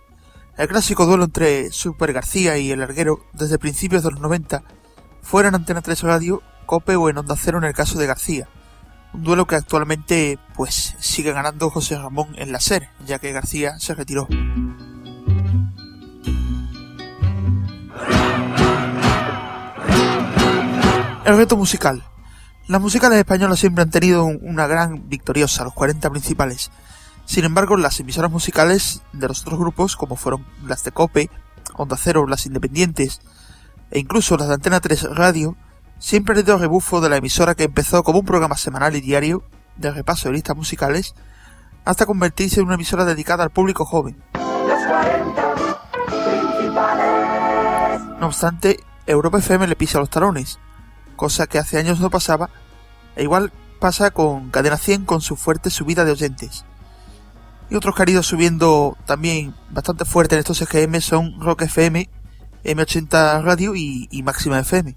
El clásico duelo entre Super García y El Larguero desde principios de los 90 fuera en Antena 3 Radio, COPE o en Onda Cero en el caso de García. Un duelo que actualmente pues sigue ganando José Ramón en la SER, ya que García se retiró. El reto musical. Las musicales españolas siempre han tenido una gran victoriosa, los 40 principales. Sin embargo, las emisoras musicales de los otros grupos, como fueron las de COPE, Onda Cero, las independientes, e incluso las de Antena 3 Radio, siempre han ido rebufo de la emisora que empezó como un programa semanal y diario de repaso de listas musicales, hasta convertirse en una emisora dedicada al público joven. Los 40 principales. No obstante, Europa FM le pisa los talones, cosa que hace años no pasaba, e igual pasa con Cadena 100 con su fuerte subida de oyentes. Y otros que han ido subiendo también bastante fuerte en estos EGM son Rock FM, M80 Radio y Máxima FM.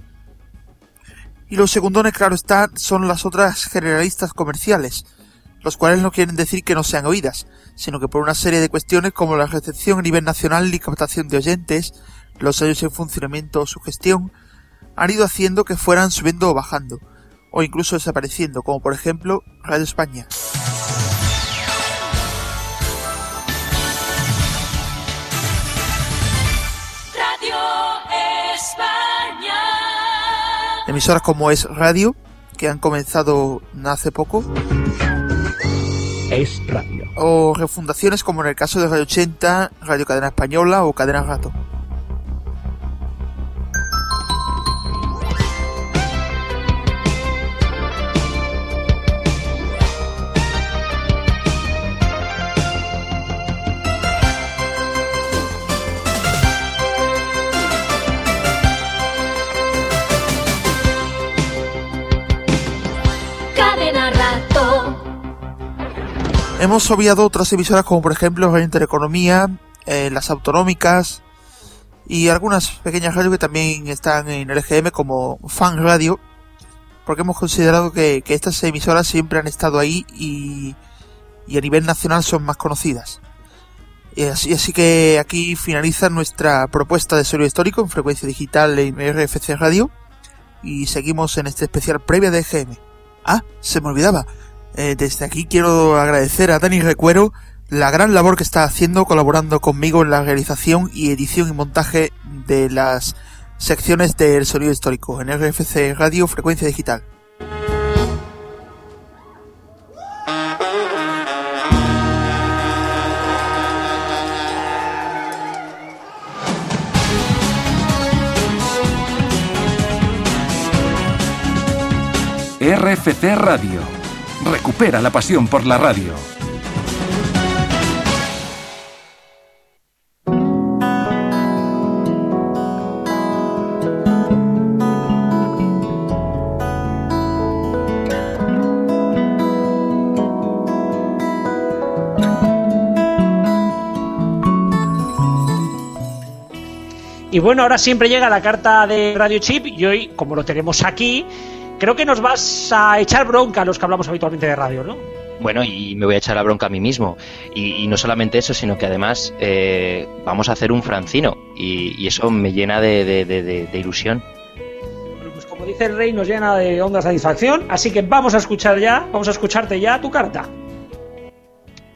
Y los segundones, claro está, son las otras generalistas comerciales, los cuales no quieren decir que no sean oídas, sino que por una serie de cuestiones como la recepción a nivel nacional y captación de oyentes, los años en funcionamiento o su gestión, han ido haciendo que fueran subiendo o bajando, o incluso desapareciendo, como por ejemplo Radio España. Radio España. Emisoras como Es Radio, que han comenzado hace poco. Es Radio. O refundaciones como en el caso de Radio 80, Radio Cadena Española o Cadena Rato. Hemos obviado otras emisoras como por ejemplo Radio Intereconomía, las autonómicas y algunas pequeñas radios que también están en el EGM como Fan Radio, porque hemos considerado que estas emisoras siempre han estado ahí y a nivel nacional son más conocidas. Así que aquí finaliza nuestra propuesta de sonido histórico en frecuencia digital en RFC Radio y seguimos en este especial previa de EGM. Ah, se me olvidaba. Desde aquí quiero agradecer a Dani Recuero la gran labor que está haciendo colaborando conmigo en la realización y edición y montaje de las secciones del sonido histórico en RFC Radio Frecuencia Digital. RFC Radio recupera la pasión por la radio. Y bueno, ahora siempre llega la carta de Radio Chip y hoy, como lo tenemos aquí, creo que nos vas a echar bronca a los que hablamos habitualmente de radio, ¿no? Bueno, y me voy a echar la bronca a mí mismo. Y no solamente eso, sino que además vamos a hacer un Francino. Y eso me llena de ilusión. Bueno, pues como dice el rey, nos llena de honda satisfacción. Así que vamos a escucharte ya tu carta.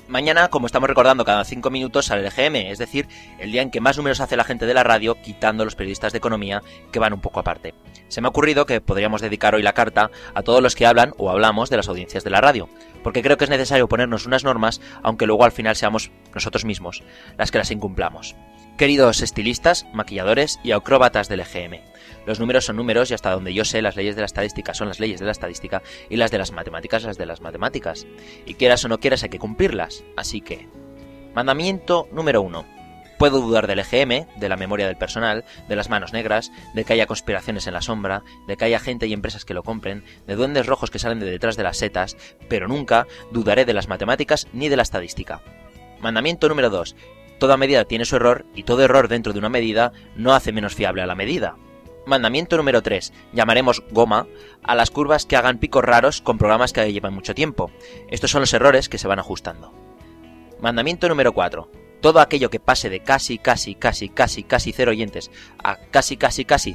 Mañana, como estamos recordando, cada 5 minutos sale el EGM, es decir, el día en que más números hace la gente de la radio, quitando los periodistas de economía, que van un poco aparte. Se me ha ocurrido que podríamos dedicar hoy la carta a todos los que hablan o hablamos de las audiencias de la radio, porque creo que es necesario ponernos unas normas, aunque luego al final seamos nosotros mismos las que las incumplamos. Queridos estilistas, maquilladores y acróbatas del EGM, los números son números y hasta donde yo sé las leyes de la estadística son las leyes de la estadística y las de las matemáticas las de las matemáticas. Y quieras o no quieras hay que cumplirlas, así que... Mandamiento número 1. Puedo dudar del EGM, de la memoria del personal, de las manos negras, de que haya conspiraciones en la sombra, de que haya gente y empresas que lo compren, de duendes rojos que salen de detrás de las setas, pero nunca dudaré de las matemáticas ni de la estadística. Mandamiento número 2. Toda medida tiene su error y todo error dentro de una medida no hace menos fiable a la medida. Mandamiento número 3. Llamaremos goma a las curvas que hagan picos raros con programas que llevan mucho tiempo. Estos son los errores que se van ajustando. Mandamiento número 4. Todo aquello que pase de casi cero oyentes a casi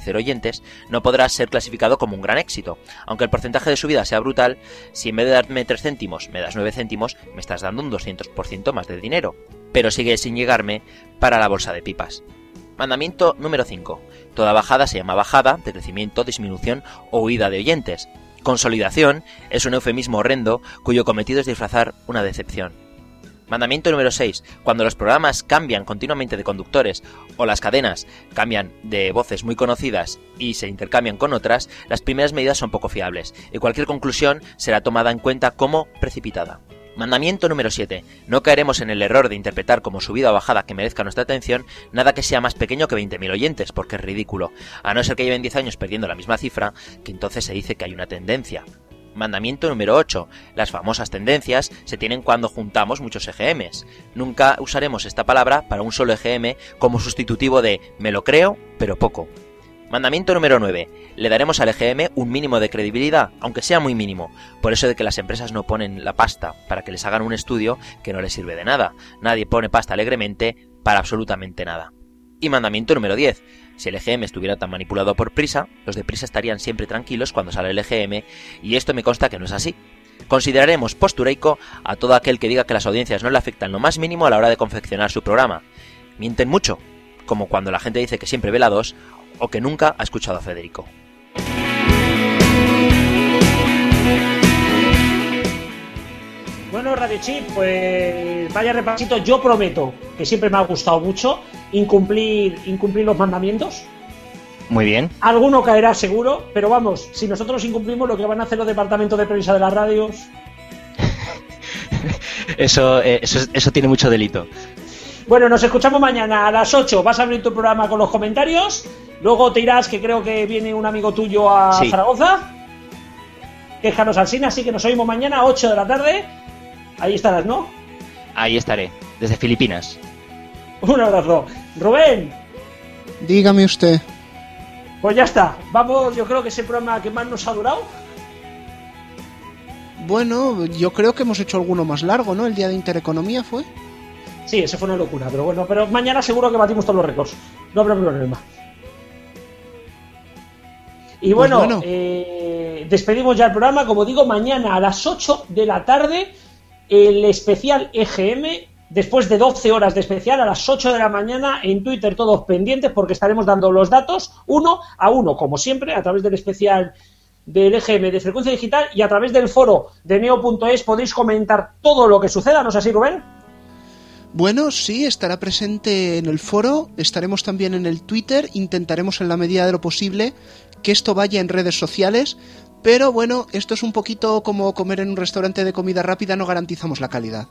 cero oyentes no podrá ser clasificado como un gran éxito. Aunque el porcentaje de subida sea brutal, si en vez de darme 3 céntimos me das 9 céntimos, me estás dando un 200% más de dinero. Pero sigue sin llegarme para la bolsa de pipas. Mandamiento número 5. Toda bajada se llama bajada, decrecimiento, disminución o huida de oyentes. Consolidación es un eufemismo horrendo cuyo cometido es disfrazar una decepción. Mandamiento número 6. Cuando los programas cambian continuamente de conductores o las cadenas cambian de voces muy conocidas y se intercambian con otras, las primeras medidas son poco fiables y cualquier conclusión será tomada en cuenta como precipitada. Mandamiento número 7. No caeremos en el error de interpretar como subida o bajada que merezca nuestra atención nada que sea más pequeño que 20.000 oyentes, porque es ridículo, a no ser que lleven 10 años perdiendo la misma cifra, que entonces se dice que hay una tendencia. Mandamiento número 8. Las famosas tendencias se tienen cuando juntamos muchos EGMs. Nunca usaremos esta palabra para un solo EGM como sustitutivo de me lo creo, pero poco. Mandamiento número 9. Le daremos al EGM un mínimo de credibilidad, aunque sea muy mínimo. Por eso de que las empresas no ponen la pasta para que les hagan un estudio que no les sirve de nada. Nadie pone pasta alegremente para absolutamente nada. Y mandamiento número 10. Si el EGM estuviera tan manipulado por Prisa, los de Prisa estarían siempre tranquilos cuando sale el EGM, y esto me consta que no es así. Consideraremos postureico a todo aquel que diga que las audiencias no le afectan lo más mínimo a la hora de confeccionar su programa. Mienten mucho, como cuando la gente dice que siempre ve la 2... o que nunca ha escuchado a Federico. Bueno, Radio Chip, pues vaya repasito. Yo prometo que siempre me ha gustado mucho incumplir los mandamientos. Muy bien. Alguno caerá seguro, pero vamos, si nosotros incumplimos, lo que van a hacer los departamentos de prensa de las radios... eso tiene mucho delito. Bueno, nos escuchamos mañana a las 8. Vas a abrir tu programa con los comentarios. Luego te irás, que creo que viene un amigo tuyo a sí. Zaragoza. Déjanos al cine, así que nos oímos mañana a 8 de la tarde. Ahí estarás, ¿no? Ahí estaré, desde Filipinas. Un abrazo. Rubén. Dígame usted. Pues ya está. Vamos, yo creo que es el programa que más nos ha durado. Bueno, yo creo que hemos hecho alguno más largo, ¿no? El día de Intereconomía fue... Sí, eso fue una locura, pero bueno, pero mañana seguro que batimos todos los récords. No habrá problema. Y bueno, pues bueno. Despedimos ya el programa. Como digo, mañana a las 8 de la tarde, el especial EGM. Después de 12 horas de especial, a las 8 de la mañana, en Twitter, todos pendientes, porque estaremos dando los datos uno a uno, como siempre, a través del especial del EGM de Frecuencia Digital y a través del foro de neo.es. Podéis comentar todo lo que suceda, ¿no es así, Rubén? Bueno, sí, estará presente en el foro, estaremos también en el Twitter, intentaremos en la medida de lo posible que esto vaya en redes sociales, pero bueno, esto es un poquito como comer en un restaurante de comida rápida, no garantizamos la calidad.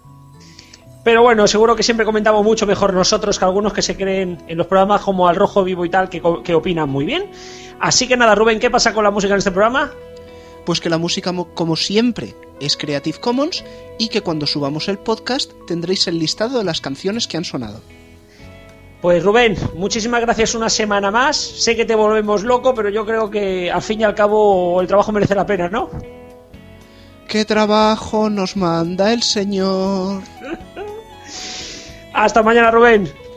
Pero bueno, seguro que siempre comentamos mucho mejor nosotros que algunos que se creen en los programas como Al Rojo Vivo y tal, que opinan muy bien. Así que nada, Rubén, ¿qué pasa con la música en este programa? Pues que la música, como siempre, es Creative Commons y que cuando subamos el podcast tendréis el listado de las canciones que han sonado. Pues Rubén, muchísimas gracias una semana más. Sé que te volvemos loco, pero yo creo que al fin y al cabo el trabajo merece la pena, ¿no? ¿Qué trabajo nos manda el Señor? Hasta mañana, Rubén.